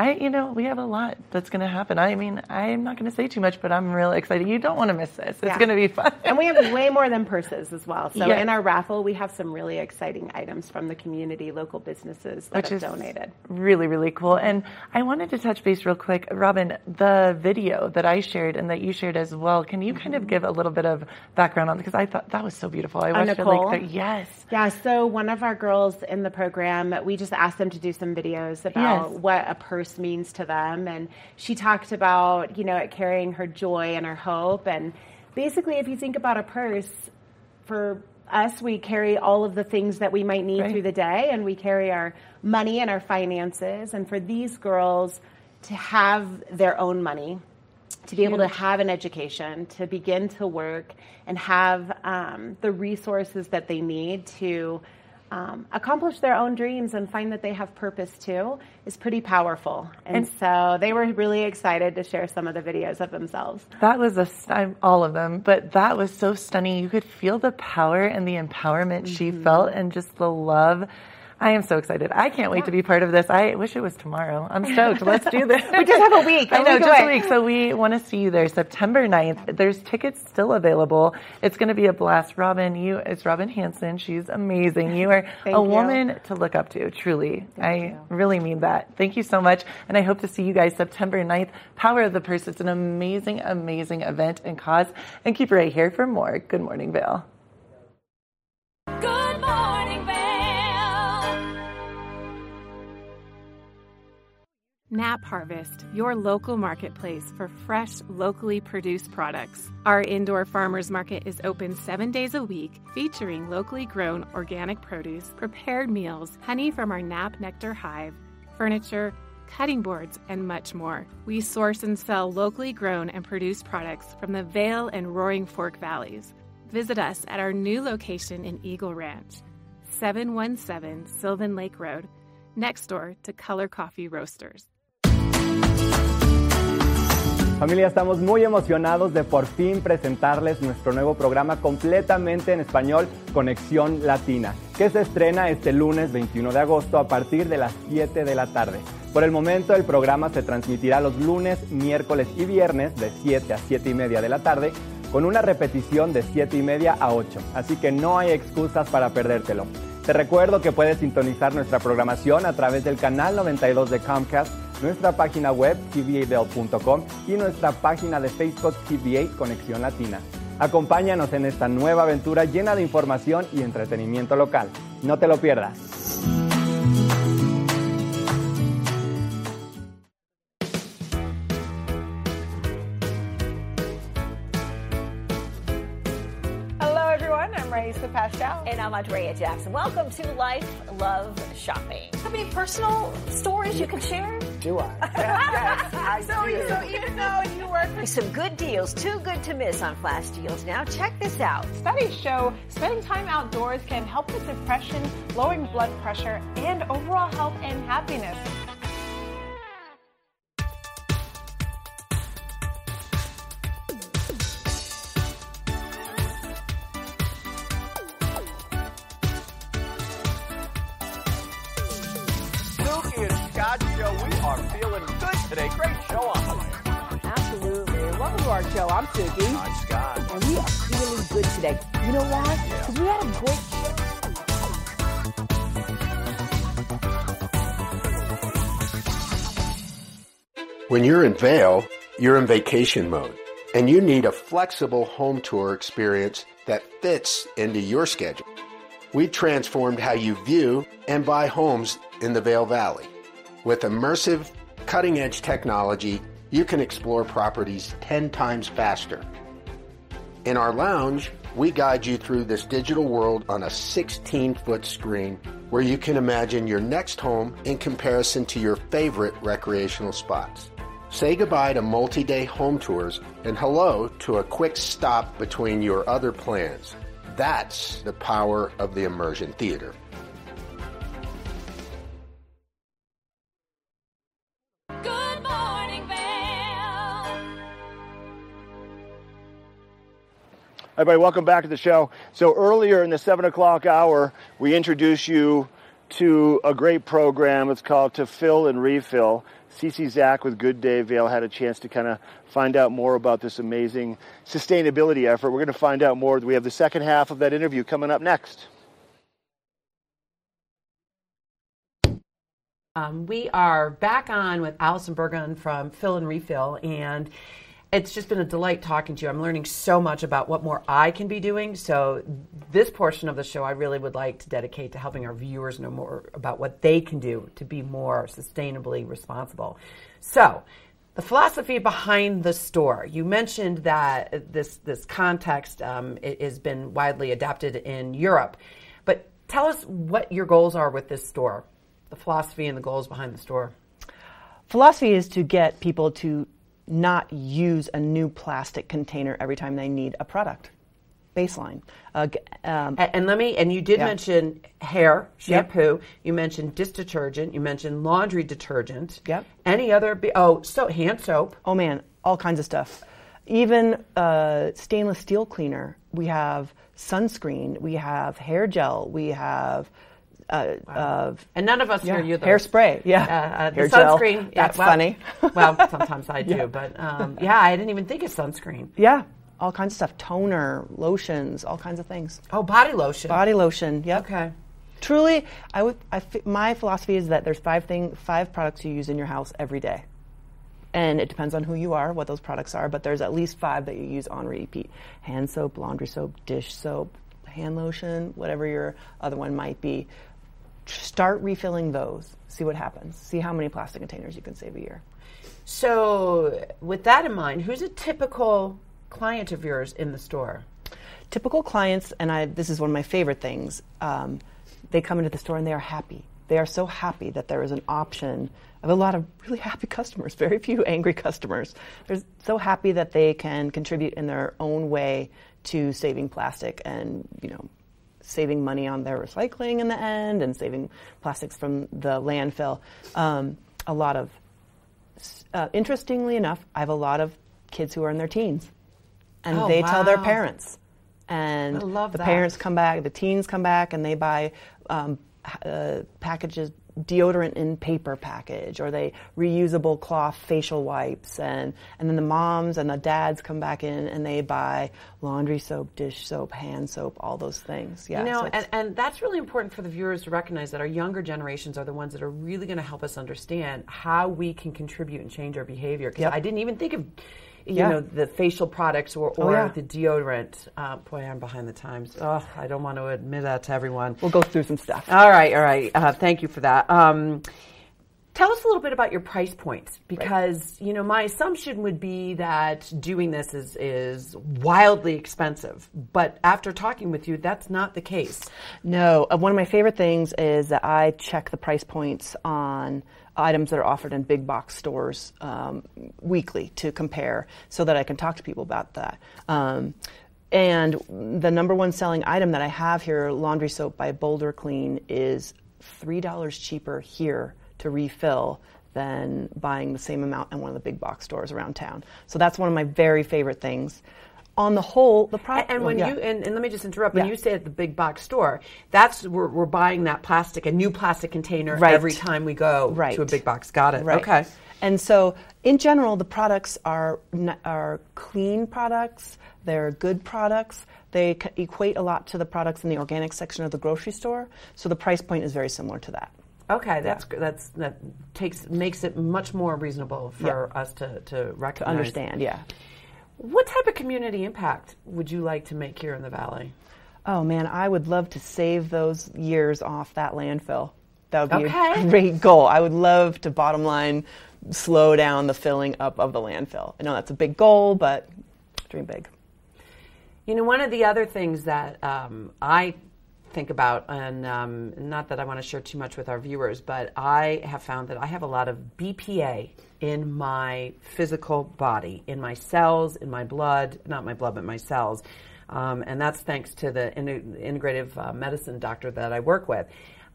I, you know, we have a lot that's going to happen. I mean, I'm not going to say too much, but I'm really excited. You don't want to miss this. It's yeah. going to be fun. And we have way more than purses as well. So yeah. in our raffle, we have some really exciting items from the community, local businesses that Which have donated. Really, really cool. And I wanted to touch base real quick. Robin, the video that I shared and that you shared as well, can you mm-hmm. kind of give a little bit of background on it? Because I thought that was so beautiful. I watched Nicole? it like that. Yes. Yeah, so one of our girls in the program, we just asked them to do some videos about yes. what a person means to them, and she talked about, you know, it carrying her joy and her hope. And basically, if you think about a purse, for us, we carry all of the things that we might need right. through the day, and we carry our money and our finances. And for these girls to have their own money, to be Huge. able to have an education, to begin to work, and have um, the resources that they need to Um, accomplish their own dreams and find that they have purpose too is pretty powerful. And, and so they were really excited to share some of the videos of themselves. That was a, all of them, but that was so stunning. You could feel the power and the empowerment mm-hmm. she felt, and just the love. I am so excited. I can't wait yeah. to be part of this. I wish it was tomorrow. I'm stoked. Let's do this. We just have a week. I know, week just away. a week. So we want to see you there September ninth. There's tickets still available. It's going to be a blast. Robin, you, it's Robin Hansen. She's amazing. You are a you. woman to look up to, truly. Thank I you. really mean that. Thank you so much. And I hope to see you guys September ninth. Power of the Purse. It's an amazing, amazing event and cause. And keep right here for more Good Morning Vail. Good Morning Vail. Knapp Harvest, your local marketplace for fresh, locally produced products. Our indoor farmers market is open seven days a week, featuring locally grown organic produce, prepared meals, honey from our Knapp Nectar hive, furniture, cutting boards, and much more. We source and sell locally grown and produced products from the Vail and Roaring Fork Valleys. Visit us at our new location in Eagle Ranch, seven one seven Sylvan Lake Road, next door to Color Coffee Roasters. Familia, estamos muy emocionados de por fin presentarles nuestro nuevo programa completamente en español, Conexión Latina, que se estrena este lunes veintiuno de agosto a partir de las siete de la tarde. Por el momento, el programa se transmitirá los lunes, miércoles y viernes de siete a siete y media de la tarde, con una repetición de siete y media a ocho. Así que no hay excusas para perdértelo. Te recuerdo que puedes sintonizar nuestra programación a través del canal noventa y dos de Comcast, nuestra página web t v eight vail punto com y nuestra página de Facebook T V eight Conexión Latina. Acompáñanos en esta nueva aventura llena de información y entretenimiento local. No te lo pierdas. And I'm Andrea Jackson. Welcome to Life, Love, Shopping. How many personal stories you can share? Do I? Yes, I so, do. So even though you work for some good deals, too good to miss on flash deals now, check this out. Studies show spending time outdoors can help with depression, lowering blood pressure, and overall health and happiness. Absolutely. Welcome to our show. I'm Suki. I'm Scott. And we are feeling good. good today. You know why? Because we had a great show. When you're in Vail, you're in vacation mode, and you need a flexible home tour experience that fits into your schedule. We've transformed how you view and buy homes in the Vail Valley. With immersive, cutting-edge technology, you can explore properties ten times faster. In our lounge, we guide you through this digital world on a sixteen-foot screen where you can imagine your next home in comparison to your favorite recreational spots. Say goodbye to multi-day home tours and hello to a quick stop between your other plans. That's the power of the immersion theater. Good morning, Vail. Everybody, welcome back to the show. So earlier in the seven o'clock hour, we introduced you to a great program. It's called To Fill and Refill. CeCe Zach with Good Day Vail had a chance to kind of find out more about this amazing sustainability effort. We're going to find out more. We have the second half of that interview coming up next. Um, we are back on with Allison Burgund from Fill and Refill, and it's just been a delight talking to you. I'm learning so much about what more I can be doing, so this portion of the show I really would like to dedicate to helping our viewers know more about what they can do to be more sustainably responsible. So, the philosophy behind the store. You mentioned that this, this context um, it has been widely adapted in Europe, but tell us what your goals are with this store, the philosophy and the goals behind the store. Philosophy is to get people to not use a new plastic container every time they need a product. Baseline. Uh, um, and, and let me, and you did yeah. mention hair, shampoo, yep. you mentioned dish detergent, you mentioned laundry detergent. Yep. Any other, oh, so hand soap. Oh man, all kinds of stuff. Even uh, stainless steel cleaner. We have sunscreen, we have hair gel, we have Uh, wow. uh, and none of us yeah. hear you, though. Hairspray, yeah. Uh, uh, the hair sunscreen. Gel. Yeah, That's well, funny. well, sometimes I do, yeah. but um, yeah, I didn't even think of sunscreen. Yeah, all kinds of stuff. Toner, lotions, all kinds of things. Oh, body lotion. Body lotion, yeah. Okay. Truly, I would. I, my philosophy is that there's five thing, five products you use in your house every day. And it depends on who you are, what those products are, but there's at least five that you use on repeat. Hand soap, laundry soap, dish soap, hand lotion, whatever your other one might be. Start refilling those. See what happens. See how many plastic containers you can save a year. So with that in mind, who's a typical client of yours in the store? Typical clients, and I, this is one of my favorite things, um, they come into the store and they are happy. They are so happy that there is an option of a lot of really happy customers, very few angry customers. They're so happy that they can contribute in their own way to saving plastic and, you know, saving money on their recycling in the end and saving plastics from the landfill. Um, a lot of, uh, interestingly enough, I have a lot of kids who are in their teens and oh, they wow. tell their parents. And I love the that. parents come back, the teens come back and they buy um, uh, packages, deodorant in paper package, or they reusable cloth facial wipes, and and then the moms and the dads come back in and they buy laundry soap, dish soap, hand soap, all those things. Yeah, you know, so and, and that's really important for the viewers to recognize that our younger generations are the ones that are really going to help us understand how we can contribute and change our behavior. Because yep. I didn't even think of you yeah. know the facial products or, or oh, yeah. the deodorant. Uh, boy, I'm behind the times. Oh, I don't want to admit that to everyone. We'll go through some stuff. All right, all right. Uh, thank you for that. Um, tell us a little bit about your price points, because right. you know my assumption would be that doing this is is wildly expensive. But after talking with you, that's not the case. No, uh, one of my favorite things is that I check the price points on items that are offered in big box stores um, weekly to compare so that I can talk to people about that. Um, and the number one selling item that I have here, laundry soap by Boulder Clean, is three dollars cheaper here to refill than buying the same amount in one of the big box stores around town. So that's one of my very favorite things. on the whole, the product. And when yeah. you and, and let me just interrupt. When yeah. you say at the big box store, that's we're, we're buying that plastic, a new plastic container right. every time we go right. to a big box. Got it. Right. Okay. And so, in general, the products are are clean products. They're good products. They c- equate a lot to the products in the organic section of the grocery store. So the price point is very similar to that. Okay, that's yeah. that's that takes makes it much more reasonable for yeah. us to to recognize. To understand, yeah. What type of community impact would you like to make here in the Valley? Oh man, I would love to save those years off that landfill. That would be okay. a great goal. I would love to bottom line slow down the filling up of the landfill. I know that's a big goal, but dream big. You know, one of the other things that um, I think about, and um, not that I want to share too much with our viewers, but I have found that I have a lot of B P A in my physical body, in my cells, in my blood, not my blood, but my cells. Um, and that's thanks to the in- integrative uh, medicine doctor that I work with.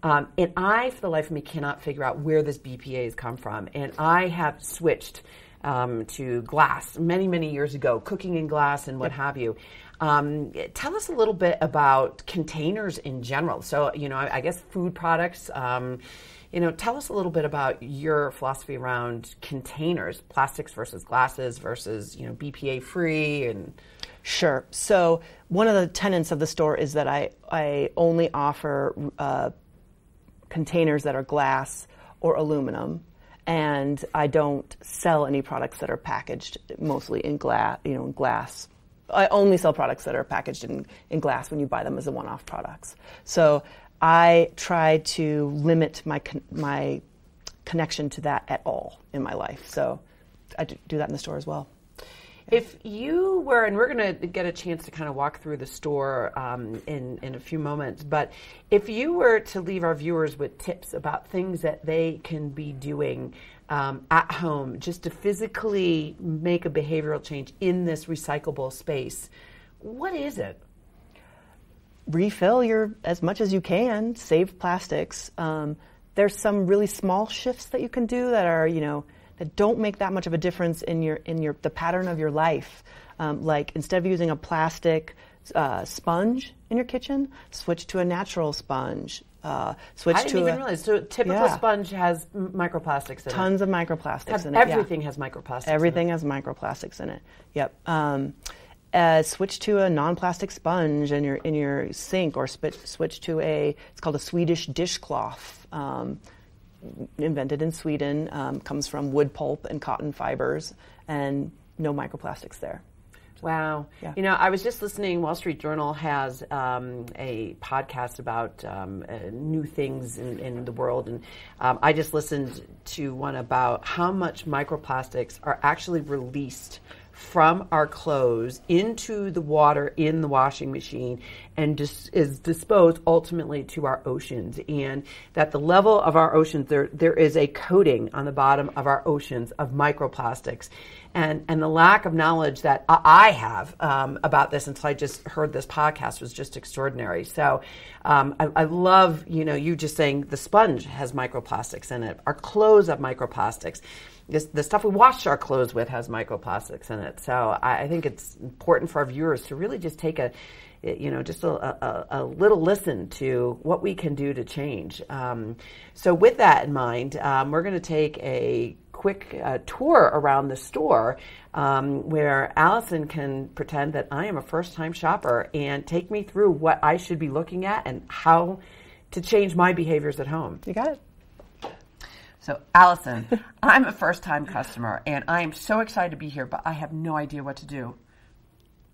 Um, and I, for the life of me, cannot figure out where this B P A has come from. And I have switched um, to glass many, many years ago, cooking in glass and what yep. have you. Um, tell us a little bit about containers in general. So, you know, I, I guess food products. Um, you know, tell us a little bit about your philosophy around containers, plastics versus glasses versus, you know, B P A free and... Sure. So one of the tenets of the store is that I, I only offer uh, containers that are glass or aluminum, and I don't sell any products that are packaged mostly in glass, you know, in glass. I only sell products that are packaged in, in glass when you buy them as a one-off products. So I try to limit my con- my connection to that at all in my life. So I do that in the store as well. Yeah. If you were, and we're going to get a chance to kind of walk through the store um, in, in a few moments, but if you were to leave our viewers with tips about things that they can be doing Um, at home, just to physically make a behavioral change in this recyclable space, what is it? Refill your as much as you can. Save plastics. Um, there's some really small shifts that you can do that are, you know, that don't make that much of a difference in your in your the pattern of your life. Um, like instead of using a plastic uh, sponge in your kitchen, switch to a natural sponge. Uh, switch I didn't to even a, realize. So a typical yeah. sponge has m- microplastics in it. Tons of microplastics Have, in it. Everything yeah. has microplastics Everything in it. has microplastics in it. Yep. Um, uh, switch to a non-plastic sponge in your in your sink, or sp- switch to a, it's called a Swedish dishcloth, um, invented in Sweden, um, comes from wood pulp and cotton fibers, and no microplastics there. Wow. Yeah. You know, I was just listening. Wall Street Journal has um, a podcast about um, uh, new things in, in the world. And um, I just listened to one about how much microplastics are actually released from our clothes into the water in the washing machine and dis- is disposed ultimately to our oceans. And that the level of our oceans, there there is a coating on the bottom of our oceans of microplastics. And and the lack of knowledge that I have um, about this until I just heard this podcast was just extraordinary. So um, I, I love, you know, you just saying the sponge has microplastics in it. Our clothes have microplastics. This, the stuff we wash our clothes with has microplastics in it. So I, I think it's important for our viewers to really just take a, you know, just a, a, a little listen to what we can do to change. Um, so with that in mind, um, we're going to take a quick uh, tour around the store um, where Allison can pretend that I am a first-time shopper and take me through what I should be looking at and how to change my behaviors at home. You got it. So, Allison, I'm a first-time customer, and I am so excited to be here, but I have no idea what to do.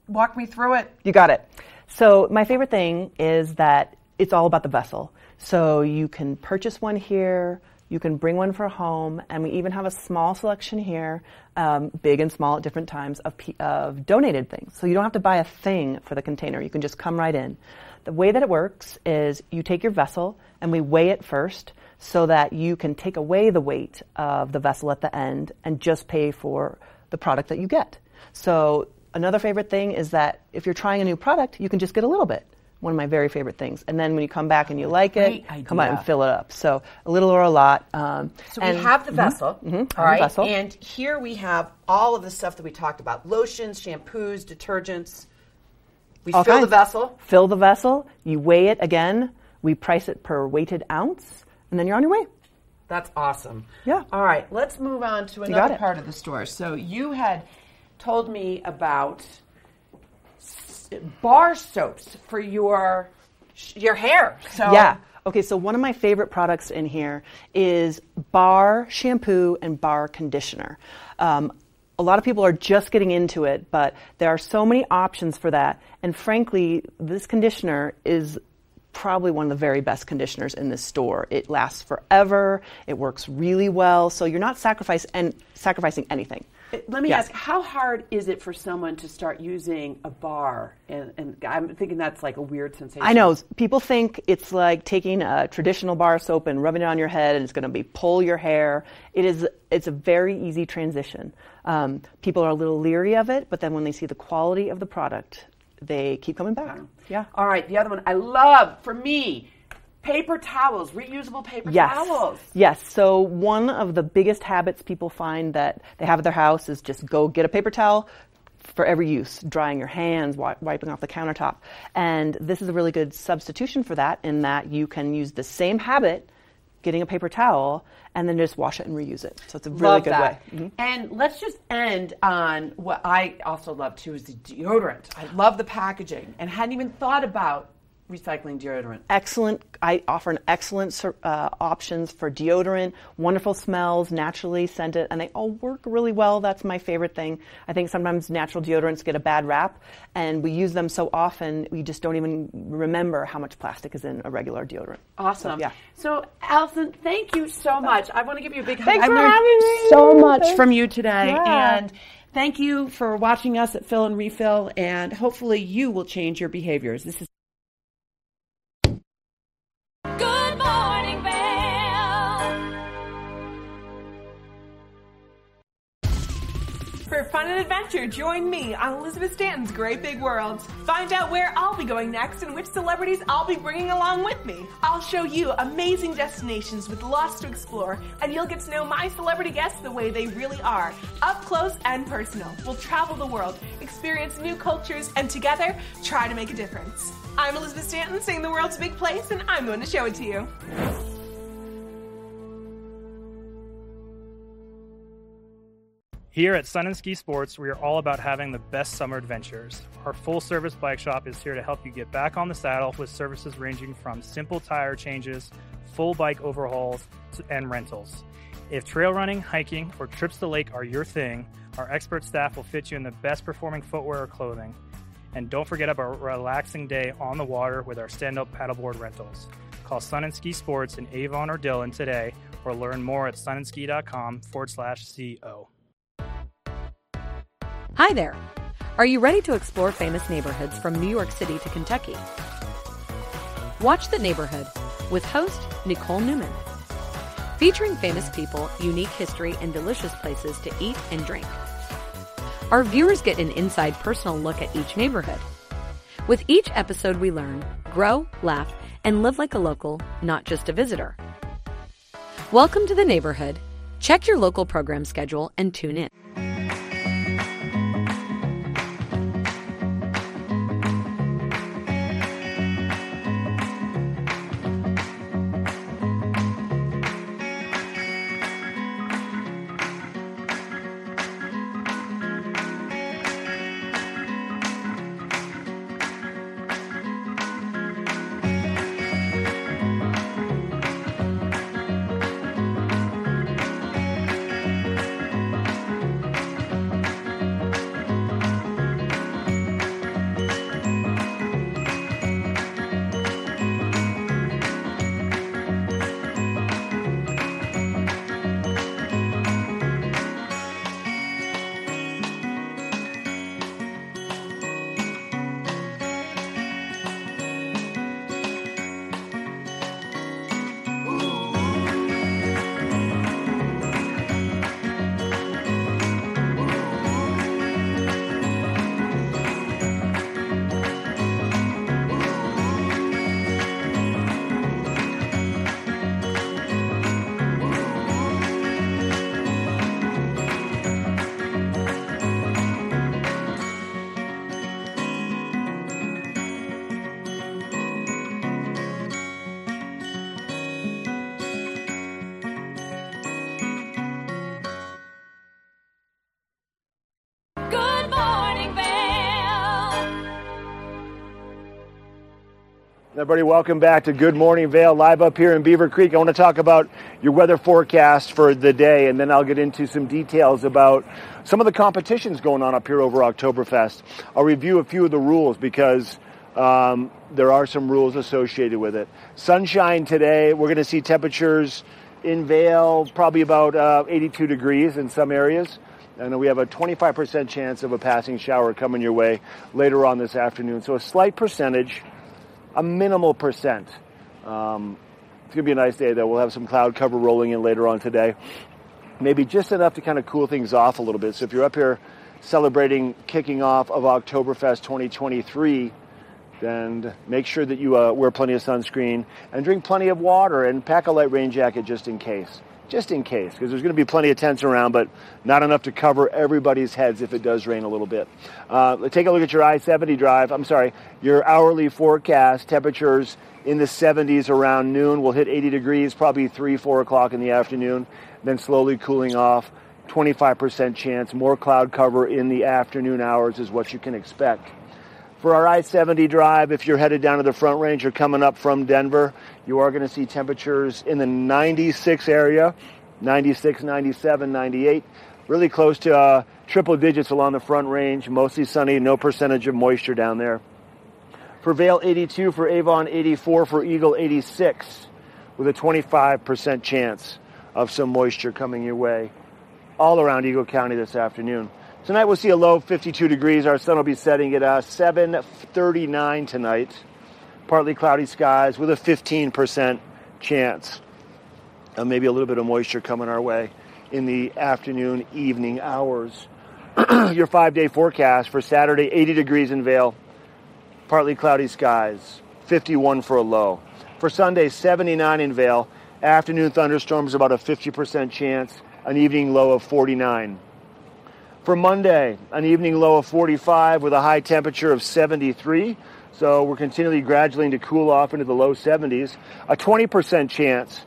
Walk me through it. You got it. So, my favorite thing is that it's all about the vessel. So, you can purchase one here, you can bring one for home, and we even have a small selection here, um, big and small at different times, of, of donated things. So, you don't have to buy a thing for the container. You can just come right in. The way that it works is you take your vessel, and we weigh it first, so that you can take away the weight of the vessel at the end and just pay for the product that you get. So another favorite thing is that if you're trying a new product, you can just get a little bit. one of my very favorite things. And then when you come back and you like it, come out and fill it up. So a little or a lot. Um, so and we have the vessel, mm-hmm, mm-hmm, all right? Vessel. And here we have all of the stuff that we talked about, lotions, shampoos, detergents. We all fill kinds. the vessel. Fill the vessel. You weigh it again. We price it per weighted ounce. And then you're on your way. That's awesome. Yeah. All right. Let's move on to another part of the store. So you had told me about bar soaps for your your hair. So yeah. Okay, so one of my favorite products in here is bar shampoo and bar conditioner. Um, a lot of people are just getting into it, but there are so many options for that. And frankly, this conditioner is probably one of the very best conditioners in this store. It lasts forever. It works really well. So you're not sacrifice and sacrificing anything. Let me yes. ask, how hard is it for someone to start using a bar? And, and I'm thinking that's like a weird sensation. I know. People think it's like taking a traditional bar soap and rubbing it on your head and it's going to be pull your hair. It is, it's a very easy transition. Um, people are a little leery of it, but then when they see the quality of the product, they keep coming back. Wow. Yeah. All right. The other one I love for me. Paper towels, reusable paper yes. towels. Yes. So one of the biggest habits people find that they have at their house is just go get a paper towel for every use, drying your hands, w- wiping off the countertop. And this is a really good substitution for that in that you can use the same habit, getting a paper towel, and then just wash it and reuse it. So it's a really love good that. way. Mm-hmm. And let's just end on what I also love too is the deodorant. I love the packaging and hadn't even thought about recycling deodorant. Excellent. I offer an excellent uh, options for deodorant. Wonderful smells, naturally scented, and they all work really well. That's my favorite thing. I think sometimes natural deodorants get a bad rap, and we use them so often we just don't even remember how much plastic is in a regular deodorant. Awesome. So, yeah. So, Allison, thank you so much. I want to give you a big hug. Thanks I for learned having me. So much Thanks. from you today, yeah. and. Thank you for watching us at Fill and Refill, and hopefully you will change your behaviors. This is for fun and adventure, join me on Elizabeth Stanton's Great Big World. Find out where I'll be going next and which celebrities I'll be bringing along with me. I'll show you amazing destinations with lots to explore, and you'll get to know my celebrity guests the way they really are, up close and personal. We'll travel the world, experience new cultures, and together, try to make a difference. I'm Elizabeth Stanton, saying the world's a big place, and I'm going to show it to you. Here at Sun and Ski Sports, we are all about having the best summer adventures. Our full-service bike shop is here to help you get back on the saddle with services ranging from simple tire changes, full bike overhauls, and rentals. If trail running, hiking, or trips to the lake are your thing, our expert staff will fit you in the best-performing footwear or clothing. And don't forget about a relaxing day on the water with our stand-up paddleboard rentals. Call Sun and Ski Sports in Avon or Dillon today, or learn more at sunandski.com forward slash co. Hi there! Are you ready to explore famous neighborhoods from New York City to Kentucky? Watch The Neighborhood with host Nicole Newman. Featuring famous people, unique history, and delicious places to eat and drink. Our viewers get an inside personal look at each neighborhood. With each episode we learn, grow, laugh, and live like a local, not just a visitor. Welcome to The Neighborhood. Check your local program schedule and tune in. Everybody, welcome back to Good Morning Vail, live up here in Beaver Creek. I want to talk about your weather forecast for the day, and then I'll get into some details about some of the competitions going on up here over Oktoberfest. I'll review a few of the rules because um, there are some rules associated with it. Sunshine today, we're going to see temperatures in Vail probably about uh, eighty-two degrees in some areas. And we have a twenty-five percent chance of a passing shower coming your way later on this afternoon. So a slight percentage, a minimal percent. Um, it's going to be a nice day, though. We'll have some cloud cover rolling in later on today. Maybe just enough to kind of cool things off a little bit. So if you're up here celebrating kicking off of Oktoberfest twenty twenty-three, then make sure that you uh, wear plenty of sunscreen and drink plenty of water and pack a light rain jacket just in case. Just in case, because there's going to be plenty of tents around, but not enough to cover everybody's heads if it does rain a little bit. Uh, take a look at your I seventy drive. I'm sorry, your hourly forecast. Temperatures in the seventies around noon. We'll hit eighty degrees, probably three, four o'clock in the afternoon, then slowly cooling off. twenty-five percent chance. More cloud cover in the afternoon hours is what you can expect. For our I seventy drive, if you're headed down to the Front Range or coming up from Denver, you are going to see temperatures in the ninety-six area, ninety-six, ninety-seven, ninety-eight, really close to uh, triple digits along the Front Range, mostly sunny, no percentage of moisture down there. For Vail, eighty-two, for Avon, eighty-four, for Eagle, eighty-six, with a twenty-five percent chance of some moisture coming your way all around Eagle County this afternoon. Tonight we'll see a low of fifty-two degrees. Our sun will be setting at uh, seven thirty-nine tonight. Partly cloudy skies with a fifteen percent chance. Uh, maybe a little bit of moisture coming our way in the afternoon, evening hours. Your five-day forecast for Saturday, eighty degrees in Vail. Partly cloudy skies, fifty-one for a low. For Sunday, seventy-nine in Vail. Afternoon thunderstorms, about a fifty percent chance. An evening low of forty-nine. For Monday, an evening low of forty-five with a high temperature of seventy-three. So we're continually gradually to cool off into the low seventies. A twenty percent chance.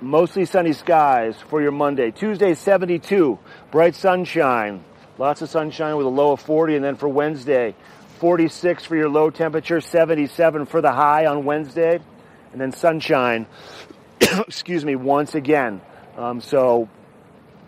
Mostly sunny skies for your Monday. Tuesday, seventy-two. Bright sunshine. Lots of sunshine with a low of forty. And then for Wednesday, forty-six for your low temperature, seventy-seven for the high on Wednesday. And then sunshine, excuse me, once again. Um, so...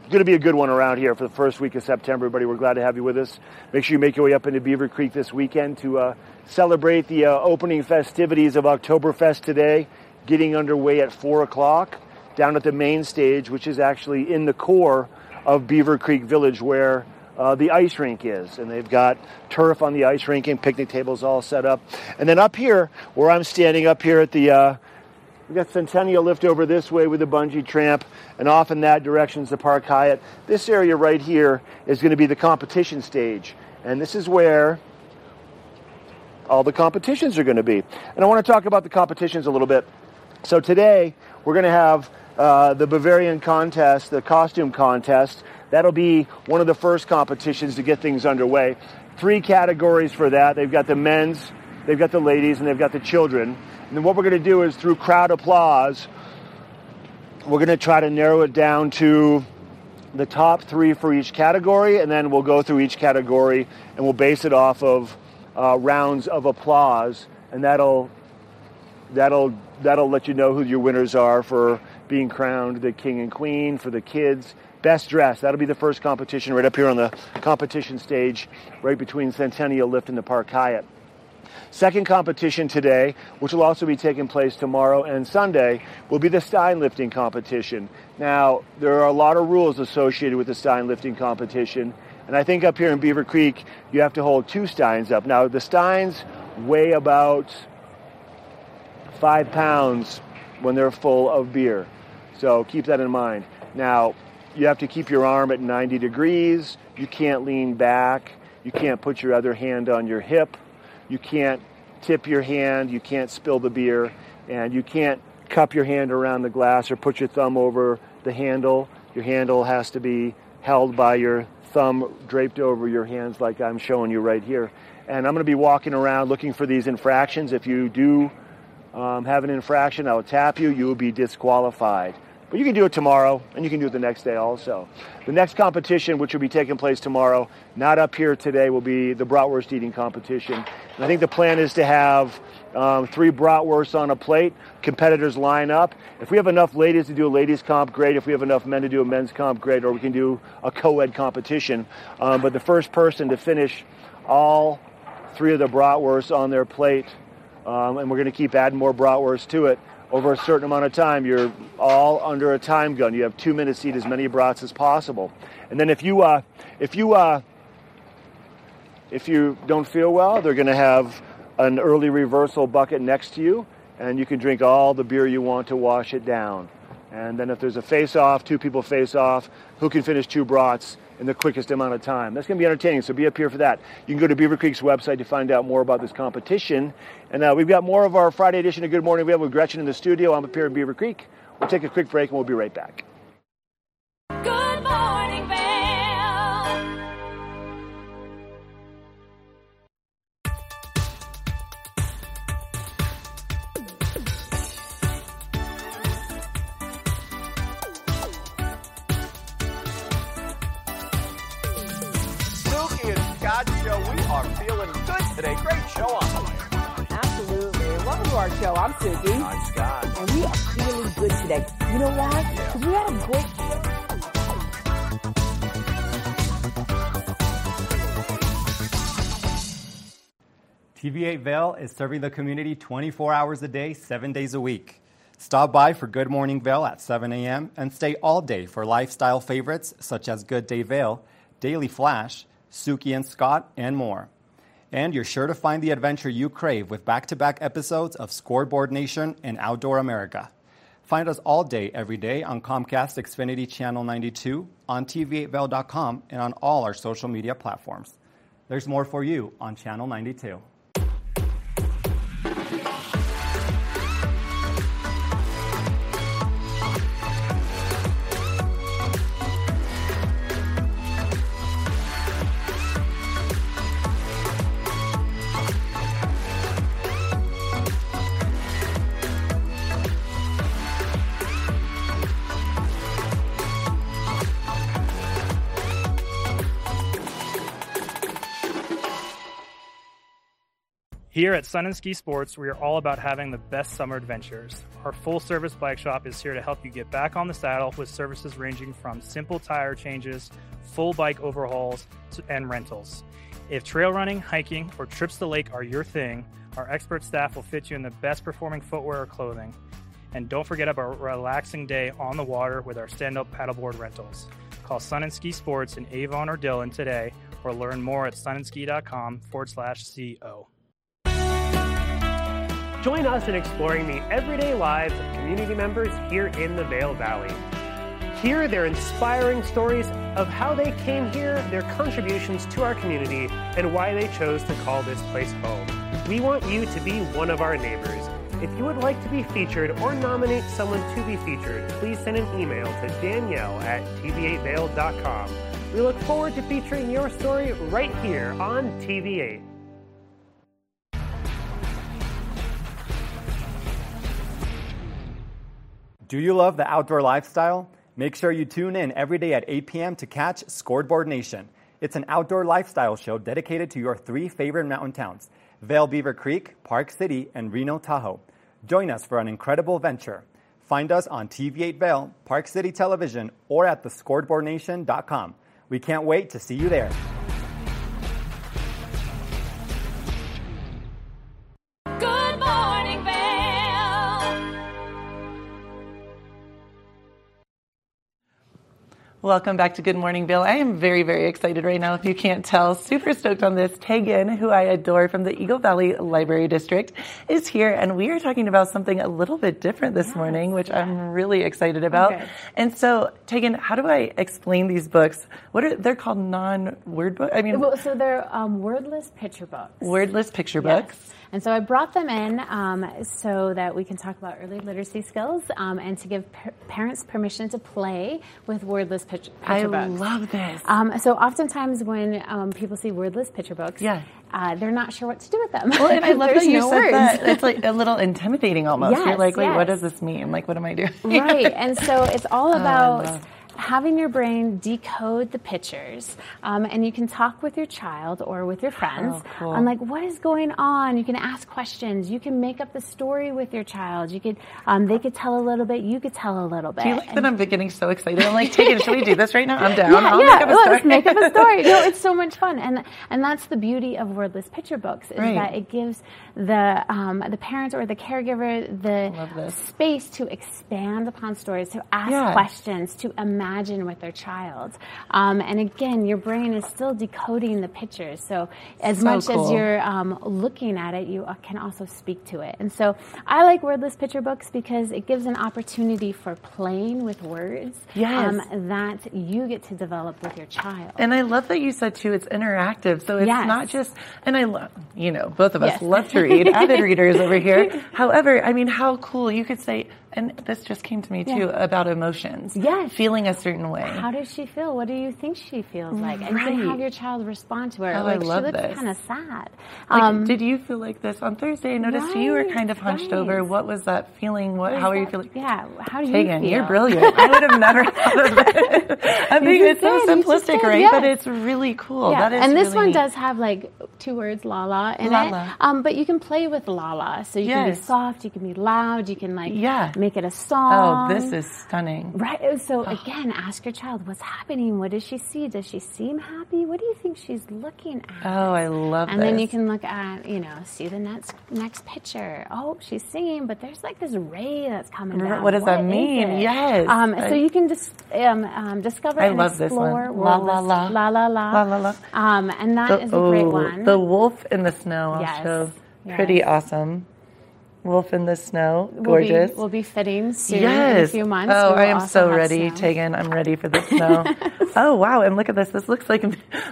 It's going to be a good one around here for the first week of September, everybody. We're glad to have you with us. Make sure you make your way up into Beaver Creek this weekend to uh, celebrate the uh, opening festivities of Oktoberfest today, getting underway at four o'clock down at the main stage, which is actually in the core of Beaver Creek Village where uh, the ice rink is. And they've got turf on the ice rink and picnic tables all set up. And then up here, where I'm standing up here at the... Uh, We've got Centennial lift over this way with the bungee tramp, and off in that direction is the Park Hyatt. This area right here is going to be the competition stage, and this is where all the competitions are going to be. And I want to talk about the competitions a little bit. So today, we're going to have uh, the Bavarian contest, the costume contest. That'll be one of the first competitions to get things underway. Three categories for that. They've got the men's, they've got the ladies, and they've got the children. And then what we're going to do is, through crowd applause, we're going to try to narrow it down to the top three for each category, and then we'll go through each category, and we'll base it off of uh, rounds of applause, and that'll that'll that'll let you know who your winners are for being crowned the king and queen, for the kids. Best dress, that'll be the first competition right up here on the competition stage, right between Centennial Lift and the Park Hyatt. Second competition today, which will also be taking place tomorrow and Sunday, will be the stein lifting competition. Now, there are a lot of rules associated with the stein lifting competition, and I think up here in Beaver Creek, you have to hold two steins up. Now, the steins weigh about five pounds when they're full of beer, so keep that in mind. Now, you have to keep your arm at ninety degrees, you can't lean back, you can't put your other hand on your hip, you can't tip your hand, you can't spill the beer, and you can't cup your hand around the glass or put your thumb over the handle. Your handle has to be held by your thumb draped over your hands like I'm showing you right here. And I'm going to be walking around looking for these infractions. If you do um, have an infraction, I'll tap you. You will be disqualified. But you can do it tomorrow, and you can do it the next day also. The next competition, which will be taking place tomorrow, not up here today, will be the bratwurst eating competition. And I think the plan is to have um, three bratwursts on a plate. Competitors line up. If we have enough ladies to do a ladies comp, great. If we have enough men to do a men's comp, great. Or we can do a co-ed competition. Um, but the first person to finish all three of the bratwursts on their plate, um, and we're going to keep adding more bratwursts to it, over a certain amount of time, you're all under a time gun. You have two minutes to eat as many brats as possible. And then if you uh, if you uh, if you don't feel well, they're going to have an early reversal bucket next to you, and you can drink all the beer you want to wash it down. And then if there's a face-off, two people face-off, who can finish two brats in the quickest amount of time? That's going to be entertaining, so be up here for that. You can go to Beaver Creek's website to find out more about this competition. And uh, we've got more of our Friday edition of Good Morning Vail with Gretchen in the studio. I'm up here in Beaver Creek. We'll take a quick break, and we'll be right back. Good Morning Vail. We are feeling good today. Great show on the way. Absolutely. Welcome to our show. I'm Suki. I'm Scott. And we are feeling good today. You know why? Because yeah. we had a great T V eight Vail is serving the community twenty-four hours a day, seven days a week. Stop by for Good Morning Vail at seven a.m. and stay all day for lifestyle favorites such as Good Day Vail, Daily Flash, Suki and Scott, and more. And you're sure to find the adventure you crave with back-to-back episodes of Scoreboard Nation and Outdoor America. Find us all day, every day on Comcast Xfinity Channel ninety-two, on t v eight vail dot com, and on all our social media platforms. There's more for you on Channel ninety-two. Here at Sun and Ski Sports, we are all about having the best summer adventures. Our full-service bike shop is here to help you get back on the saddle with services ranging from simple tire changes, full bike overhauls, and rentals. If trail running, hiking, or trips to the lake are your thing, our expert staff will fit you in the best-performing footwear or clothing. And don't forget about a relaxing day on the water with our stand-up paddleboard rentals. Call Sun and Ski Sports in Avon or Dillon today, or learn more at sunandski.com forward slash co. Join us in exploring the everyday lives of community members here in the Vail Valley. Hear their inspiring stories of how they came here, their contributions to our community, and why they chose to call this place home. We want you to be one of our neighbors. If you would like to be featured or nominate someone to be featured, please send an email to Danielle at t v eight vail dot com. We look forward to featuring your story right here on T V eight. Do you love the outdoor lifestyle? Make sure you tune in every day at eight p.m. to catch Scoreboard Nation. It's an outdoor lifestyle show dedicated to your three favorite mountain towns, Vail Beaver Creek, Park City, and Reno Tahoe. Join us for an incredible venture. Find us on T V eight Vail, Park City Television, or at the scoreboard nation dot com. We can't wait to see you there. Welcome back to Good Morning Vail. I am very, very excited right now, if you can't tell. Super stoked on this. Tegan, who I adore from the Eagle Valley Library District, is here, and we are talking about something a little bit different this yes. morning, which yeah. I'm really excited about. Okay. And so, Tegan, how do I explain these books? What are they're called? Non-word books? I mean, well, so they're um, wordless picture books. Wordless picture yes. books. And so I brought them in um, so that we can talk about early literacy skills um, and to give par- parents permission to play with wordless picture. Picture I books. love this. Um, so oftentimes when um, people see wordless picture books, yeah. uh, they're not sure what to do with them. Well, and I love that you no said words. that. It's like a little intimidating almost. Yes, You're like, wait, yes. what does this mean? Like, what am I doing? Right. And so it's all about oh, having your brain decode the pictures. Um, and you can talk with your child or with your friends oh, cool. on like, what is going on? You can ask questions. You can make up the story with your child. You could, um, they could tell a little bit. You could tell a little bit. Do you like and that I'm getting so excited? I'm like, take it. Should we do this right now? I'm down. Yeah, I'll yeah. make up a story. Let's make up a story. No, it's so much fun. And, and that's the beauty of wordless picture books is right. that it gives the, um, the parents or the caregiver the space to expand upon stories, to ask yeah. questions, to imagine Imagine with their child. Um, and again, your brain is still decoding the pictures. So as so much cool. as you're um, looking at it, you can also speak to it. And so I like wordless picture books because it gives an opportunity for playing with words yes. um, that you get to develop with your child. And I love that you said, too, it's interactive. So it's yes. not just, and I love, you know, both of us yes. love to read, avid readers over here. However, I mean, how cool you could say, and this just came to me, too, yeah. about emotions. Yes. Feeling a certain way. How does she feel? What do you think she feels like? And right. you can have your child respond to her. Oh, like, I love she looks kind of sad. Like, um, did you feel like this on Thursday? I noticed right, you were kind of hunched right. over. What was that feeling? What? what how were you feeling? Yeah. How do you Tegan, feel? You're brilliant. I would have never thought of that. I mean, it's so simplistic, right? Yes. But it's really cool. Yeah. That is and this really one neat. does have, like, two words, la-la, in la-la. it. Um, but you can play with la-la. So you yes. can be soft. You can be loud. You can, like, yeah. make it a song. Oh, this is stunning. Right. So again, ask your child, what's happening? What does she see? Does she seem happy? What do you think she's looking at? Oh, I love that. And this. then you can look at, you know, see the next next picture. Oh, she's singing, but there's like this ray that's coming down. What does what that mean? Yes. Um, so I, you can just um, um, discover I and love explore. This one. La, la, la. La, la, la. La, la, la. Um, and that the, is a oh, great one. The wolf in the snow. Yes. Also yes. Pretty awesome. Wolf in the snow, gorgeous. We'll be, we'll be fitting soon yes. in a few months. Oh, I am so ready, Tegan. I'm ready for the snow. Oh, wow, and look at this. This looks like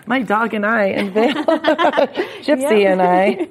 my dog and I in Vail. Gypsy yeah. and I.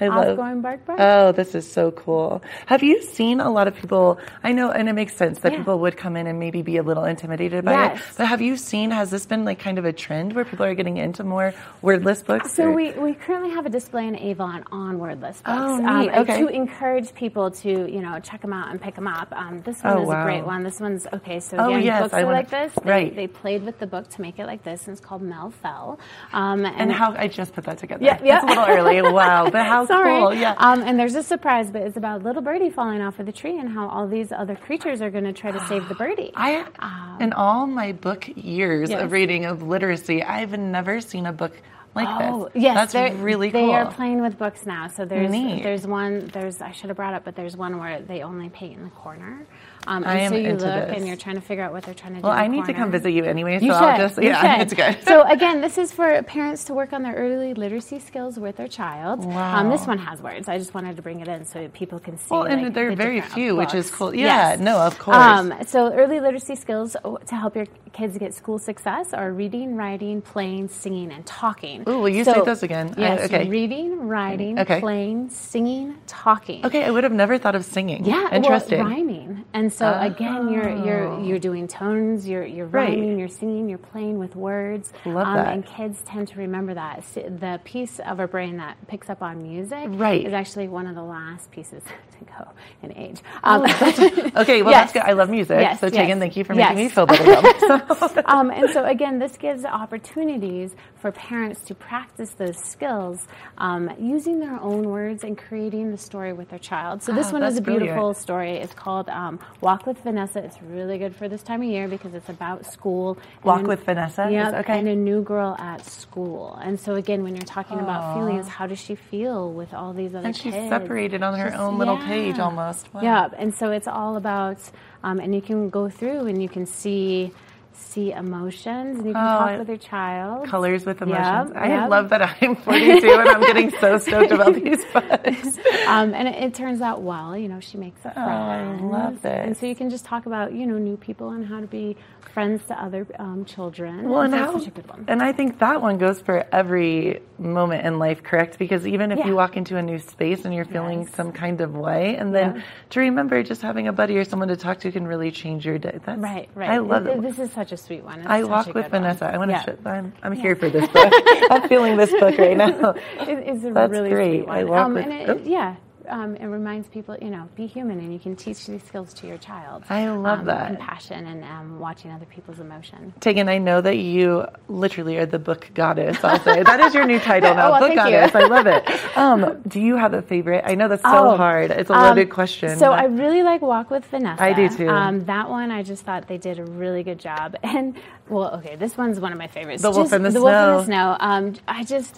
I love going bark, bark. Oh, this is so cool. Have you seen a lot of people, I know, and it makes sense that yeah. people would come in and maybe be a little intimidated by yes. it, but have you seen, has this been like kind of a trend where people are getting into more wordless books? So or? we we currently have a display in Avon on wordless books. Oh, neat. Um, okay. To encourage people to, you know, check them out and pick them up. Um, this one oh, is wow. a great one. This one's, okay, so again, oh, yes, books I are wanna, like this. They, right. they played with the book to make it like this, and it's called Mel Fell. Um, and, and how, I just put that together. Yeah, yeah. It's a little early, wow, but how Sorry. Cool, yeah. um, and there's a surprise, but it's about little birdie falling off of the tree and how all these other creatures are going to try to save the birdie. I, um, in all my book years yes. of reading of literacy, I've never seen a book like oh, this. Yes, that's really cool. They are playing with books now. So there's Neat. there's one there's I should have brought up, but there's one where they only paint in the corner. Um, and I am so you into look this. and you're trying to figure out what they're trying to well, do. Well, I need corner. to come visit you anyway, so you I'll just yeah, you it's good. So again, this is for parents to work on their early literacy skills with their child. Wow. Um, this one has words. I just wanted to bring it in so people can see. Well, and like, there are the very few, books. which is cool. Yeah, yes. no, of course. Um, so early literacy skills to help your kids get school success are reading, writing, playing, singing, and talking. Oh, will you so, say those again? Yes, I, okay. reading, writing, okay. playing, singing, talking. Okay, I would have never thought of singing. Yeah, interesting. Well, rhyming. And so oh. again, you're you're you're doing tones, you're you're rhyming, right. you're singing, you're playing with words. Love um, that. And kids tend to remember that. The piece of our brain that picks up on music right. is actually one of the last pieces to go in age. Um, oh, okay, well yes. that's good. I love music. Yes, so yes. Tegan, thank you for making yes. me feel better about so. um, And so again, this gives opportunities for parents to practice those skills um, using their own words and creating the story with their child. So this oh, one is a beautiful brilliant. story. It's called um, Walk with Vanessa. It's really good for this time of year because it's about school. Walk and, with Vanessa? Yeah, is, okay. and a new girl at school. And so again, when you're talking Aww. about feelings, how does she feel with all these other and kids? And she's separated on her she's, own little yeah. page almost. Wow. Yeah, and so it's all about, um, and you can go through and you can see see emotions, and you can oh, talk with your child. Colors with emotions. Yep, I yep. love that I'm forty-two and I'm getting so stoked about these books. Um, and it, it turns out well, you know, she makes a friend. Oh, I love this. And so you can just talk about, you know, new people and how to be friends to other um, children. Well, and, and how, such a good one. And I think that one goes for every moment in life, correct? Because even if yeah. you walk into a new space and you're feeling yes. some kind of way, and then yeah. to remember just having a buddy or someone to talk to can really change your day. That's, right, right. I love it. This is such such a sweet one. It's I walk with Vanessa. One. I want yeah. to. Sh- I'm, I'm yeah. here for this book. I'm feeling this book right now. It, it's a That's really great. Sweet one. I walk um, with. And it, oh. Yeah. Um, it reminds people, you know, be human, and you can teach these skills to your child. I love um, that. Compassion and um, watching other people's emotion. Tegan, I know that you literally are the book goddess. I'll say that is your new title now, oh, well, book goddess. You. I love it. Um, do you have a favorite? I know that's so oh, hard. It's a loaded um, question. So I really like Walk with Vanessa. I do too. Um, that one, I just thought they did a really good job. And well, okay, this one's one of my favorites. The Wolf in the Snow. The Wolf in the Snow. Um, I just.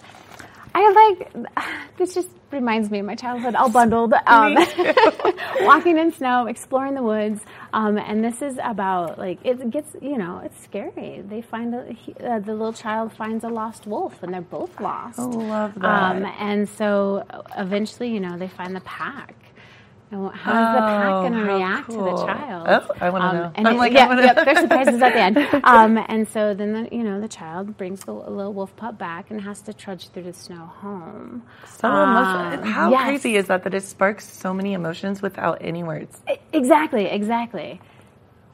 I like, this just reminds me of my childhood, all bundled. Um, walking in snow, exploring the woods. Um, and this is about, like, it gets, you know, it's scary. They find, a, he, uh, the little child finds a lost wolf, and they're both lost. I love that. Um, and so eventually, you know, they find the pack. How is the pack going to oh, react cool. to the child? Oh, I want to um, know. And I'm it, like, yeah, yeah, there's surprises at the end. Um, and so then, the, you know, the child brings the little wolf pup back and has to trudge through the snow home. So um, emotional. How yes. crazy is that? That it sparks so many emotions without any words. Exactly. Exactly.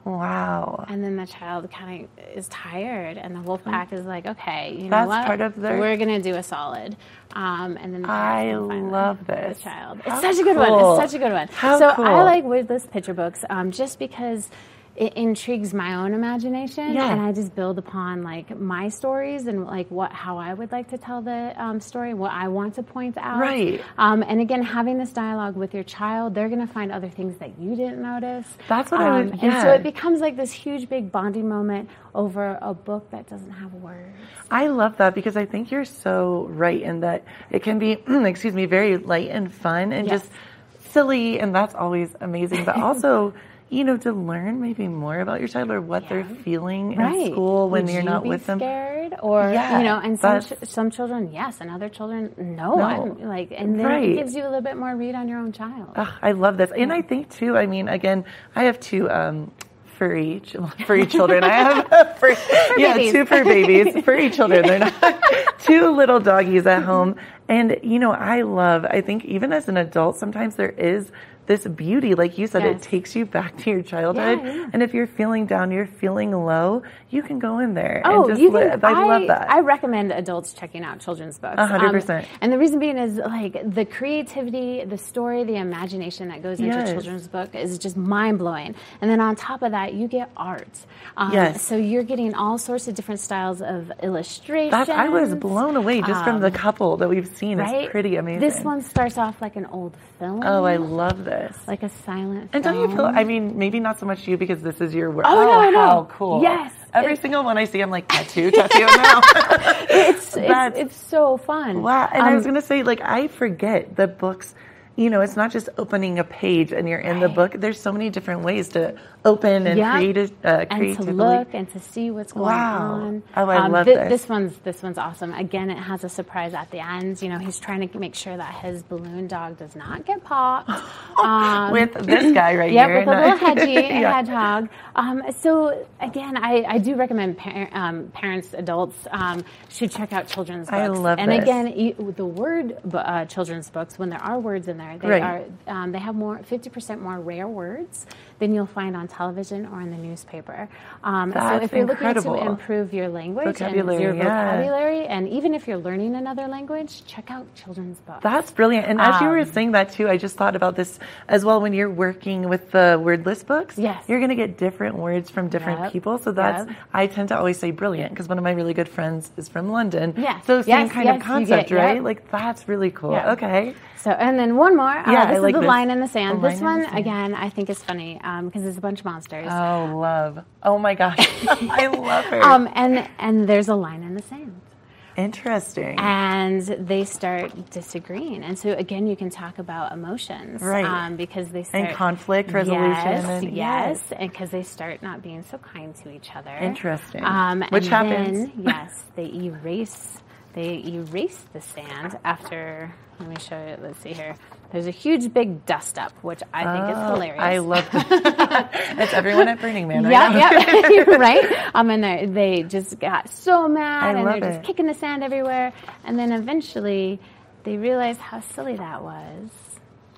Wow. And then the child kind of is tired, and the wolf pack is like, okay, you That's know what? Part of their... We're going to do a solid. Um, and then the I love this. The child. How it's such cool. a good one. It's such a good one. How so cool. I like wordless picture books um, just because it intrigues my own imagination, yeah. and I just build upon, like, my stories and, like, what how I would like to tell the um, story, what I want to point out. Right. Um, and, again, having this dialogue with your child, they're going to find other things that you didn't notice. That's what um, I would, yeah. And so it becomes, like, this huge, big bonding moment over a book that doesn't have words. I love that because I think you're so right in that it can be, excuse me, very light and fun and yes. just silly, and that's always amazing. But also... You know, to learn maybe more about your child or what yeah. they're feeling right. in school when Would you're you not be with them. Scared or yeah, you know, and some ch- some children yes, and other children no. no. Like, and then right. it gives you a little bit more read on your own child. Oh, I love this, and yeah. I think too. I mean, again, I have two um, furry ch- furry children. I have furry, yeah, babies. two fur babies, furry children. They're not two little doggies at home, and you know, I love. I think even as an adult, sometimes there is. This beauty, like you said, yes. it takes you back to your childhood. Yeah, yeah. And if you're feeling down, you're feeling low, you can go in there oh, and just you live. Can, I, I love that. I recommend adults checking out children's books. one hundred percent. Um, and the reason being is, like, the creativity, the story, the imagination that goes yes. into a children's book is just mind-blowing. And then on top of that, you get art. Um, yes. So you're getting all sorts of different styles of illustrations. That's, I was blown away just um, from the couple that we've seen. Right? It's pretty amazing. This one starts off like an old film. Oh, I love this. Like a silent film. And don't you feel, I mean, maybe not so much you because this is your work. Oh, oh no, no. How cool. Yes. Every it, single one I see, I'm like, tattoo, tattoo, now. it's, it's, it's so fun. Wow. And um, I was going to say, like, I forget the books, you know, it's not just opening a page and you're in right. the book. There's so many different ways to open and yeah. create uh, creatively. And to look and to see what's going wow. on. Oh, I um, love th- this. This one's, this one's awesome. Again, it has a surprise at the end. You know, he's trying to make sure that his balloon dog does not get popped. Um, with this guy right yep, here. Yep, with a little hedgie, a yeah. hedgehog. Um, so, again, I, I do recommend par- um, parents, adults um, should check out children's books. I love and this. And, again, you, the word uh, children's books, when there are words in there, They right. are. Um, they have more fifty percent more rare words than you'll find on television or in the newspaper. Um, so if you're incredible. Looking to improve your language vocabulary, and your vocabulary, yeah. and even if you're learning another language, check out children's books. That's brilliant. And as um, you were saying that too, I just thought about this as well. When you're working with the wordless books, yes. you're going to get different words from different yep. people. So that's yep. I tend to always say brilliant because one of my really good friends is from London. Yes. So same yes, kind yes, of concept, get, right? Yep. Like that's really cool. Yep. Okay. So and then one more. Yeah, uh, this I like is the this. Line in the sand. The this one, sand. Again, I think is funny because um, it's a bunch of monsters. Oh, love. Oh, my gosh. I love her. Um, and, and there's a line in the sand. Interesting. And they start disagreeing. And so, again, you can talk about emotions. Right. Um, because they start... And conflict resolution. Yes, and, yes. And because they start not being so kind to each other. Interesting. Um, Which and happens. Then, yes, they erase... They erase the sand after, let me show you, let's see here. There's a huge big dust up, which I think oh, is hilarious. I love that. It's everyone at Burning Man, right? Yeah, yeah, right? Um, and they just got so mad, I and they're it. Just kicking the sand everywhere. And then eventually, they realize how silly that was.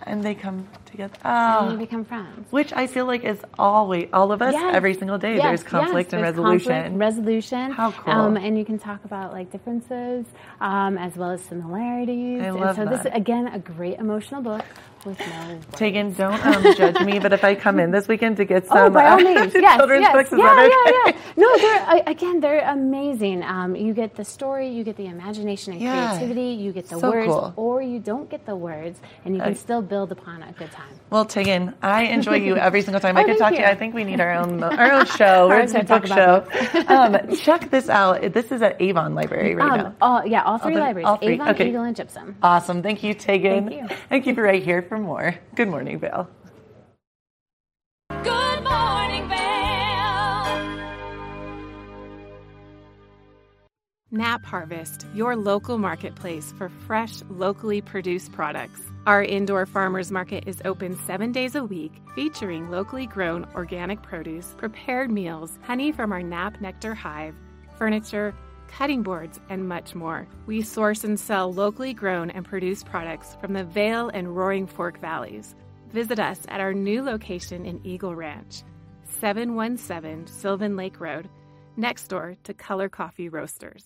And they come together. Oh, and you become friends. Which I feel like is always, all of us, yes. every single day, yes. there's conflict yes. and there's resolution. Conflict, resolution. How cool. Um, and you can talk about like differences um, as well as similarities. I love and so that. This is, again, a great emotional book. With no Tegan, don't um, judge me, but if I come in this weekend to get some oh, by all uh, names. Yes, children's yes. books, is yeah, that okay? yeah, yeah. No, they're, again, they're amazing. Um, you get the story, you get the imagination and yeah. creativity, you get the so words, cool. or you don't get the words, and you can I, still build upon a good time. Well, Tegan, I enjoy you every single time. oh, I could talk you. to you. I think we need our own our own show. We're a book show. um, check this out. This is at Avon Library right um, now. All, yeah, all three all libraries. All three. Avon, okay. Eagle, and Gypsum. Awesome. Thank you, Tegan. Thank you. Thank you for right here. For more. Good morning, Vail. Good morning, Vail. Knapp Harvest, your local marketplace for fresh, locally produced products. Our indoor farmers market is open seven days a week, featuring locally grown organic produce, prepared meals, honey from our Knapp Nectar Hive, furniture, cutting boards, and much more. We source and sell locally grown and produced products from the Vail and Roaring Fork Valleys. Visit us at our new location in Eagle Ranch, seven one seven Sylvan Lake Road, next door to Color Coffee Roasters.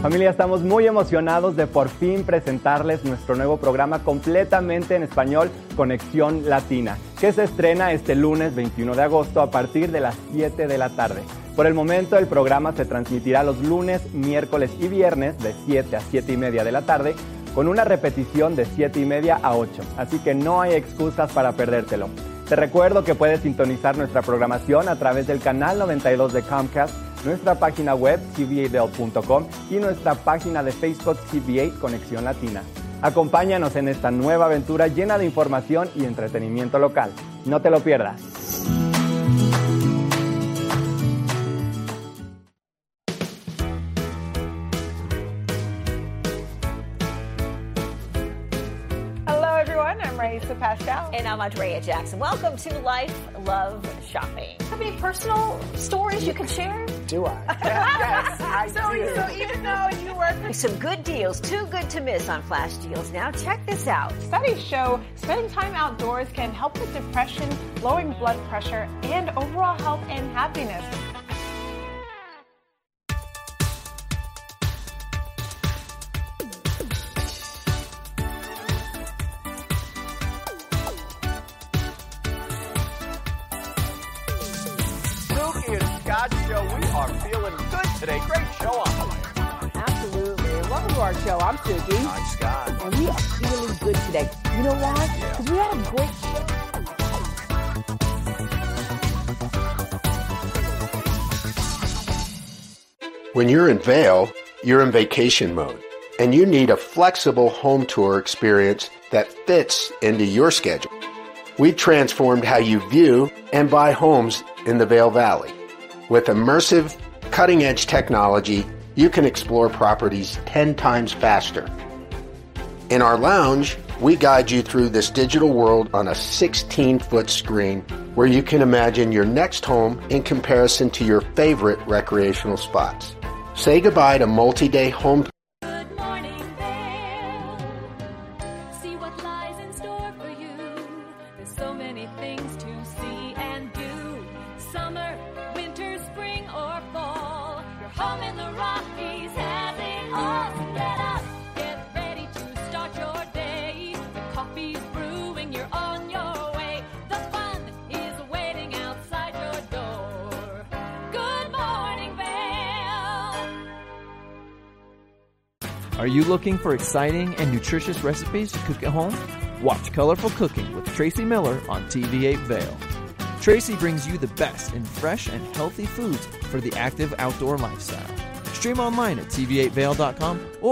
Familia, estamos muy emocionados de por fin presentarles nuestro nuevo programa completamente en español, Conexión Latina, que se estrena este lunes veintiuno de agosto a partir de las siete de la tarde. Por el momento, el programa se transmitirá los lunes, miércoles y viernes de siete a siete y media de la tarde, con una repetición de siete y media a ocho, así que no hay excusas para perdértelo. Te recuerdo que puedes sintonizar nuestra programación a través del canal noventa y dos de Comcast, nuestra página web t v eight vail dot com y nuestra página de Facebook T V eight Conexión Latina. Acompáñanos en esta nueva aventura llena de información y entretenimiento local. No te lo pierdas. Pascal. And I'm Andrea Jackson. Welcome to Life, Love, Shopping. How many personal stories you can share? Do I? Yes, I so, do. So even though you work... Some good deals, too good to miss on flash deals. Now check this out. Studies show spending time outdoors can help with depression, lowering blood pressure, and overall health and happiness. Today, great show on the way. Absolutely. Welcome to our show. I'm Suki. I'm Scott. And we are feeling good today. You know why? Because yeah. we had a great show. When you're in Vail, you're in vacation mode. And you need a flexible home tour experience that fits into your schedule. We've transformed how you view and buy homes in the Vail Valley. With immersive cutting-edge technology, you can explore properties ten times faster. In our lounge, we guide you through this digital world on a sixteen-foot screen where you can imagine your next home in comparison to your favorite recreational spots. Say goodbye to multi-day home. Good morning, Vail. See what lies in store for you. There's so many things to see and do. Summer, winter, spring, or fall. Home in the Rockies has it all set up. Get ready to start your day. The coffee's brewing, you're on your way. The fun is waiting outside your door. Good morning, Vail. Are you looking for exciting and nutritious recipes to cook at home? Watch Colorful Cooking with Tracy Miller on T V eight Vail. Tracy brings you the best in fresh and healthy foods for the active outdoor lifestyle. Stream online at t v eight vail dot com or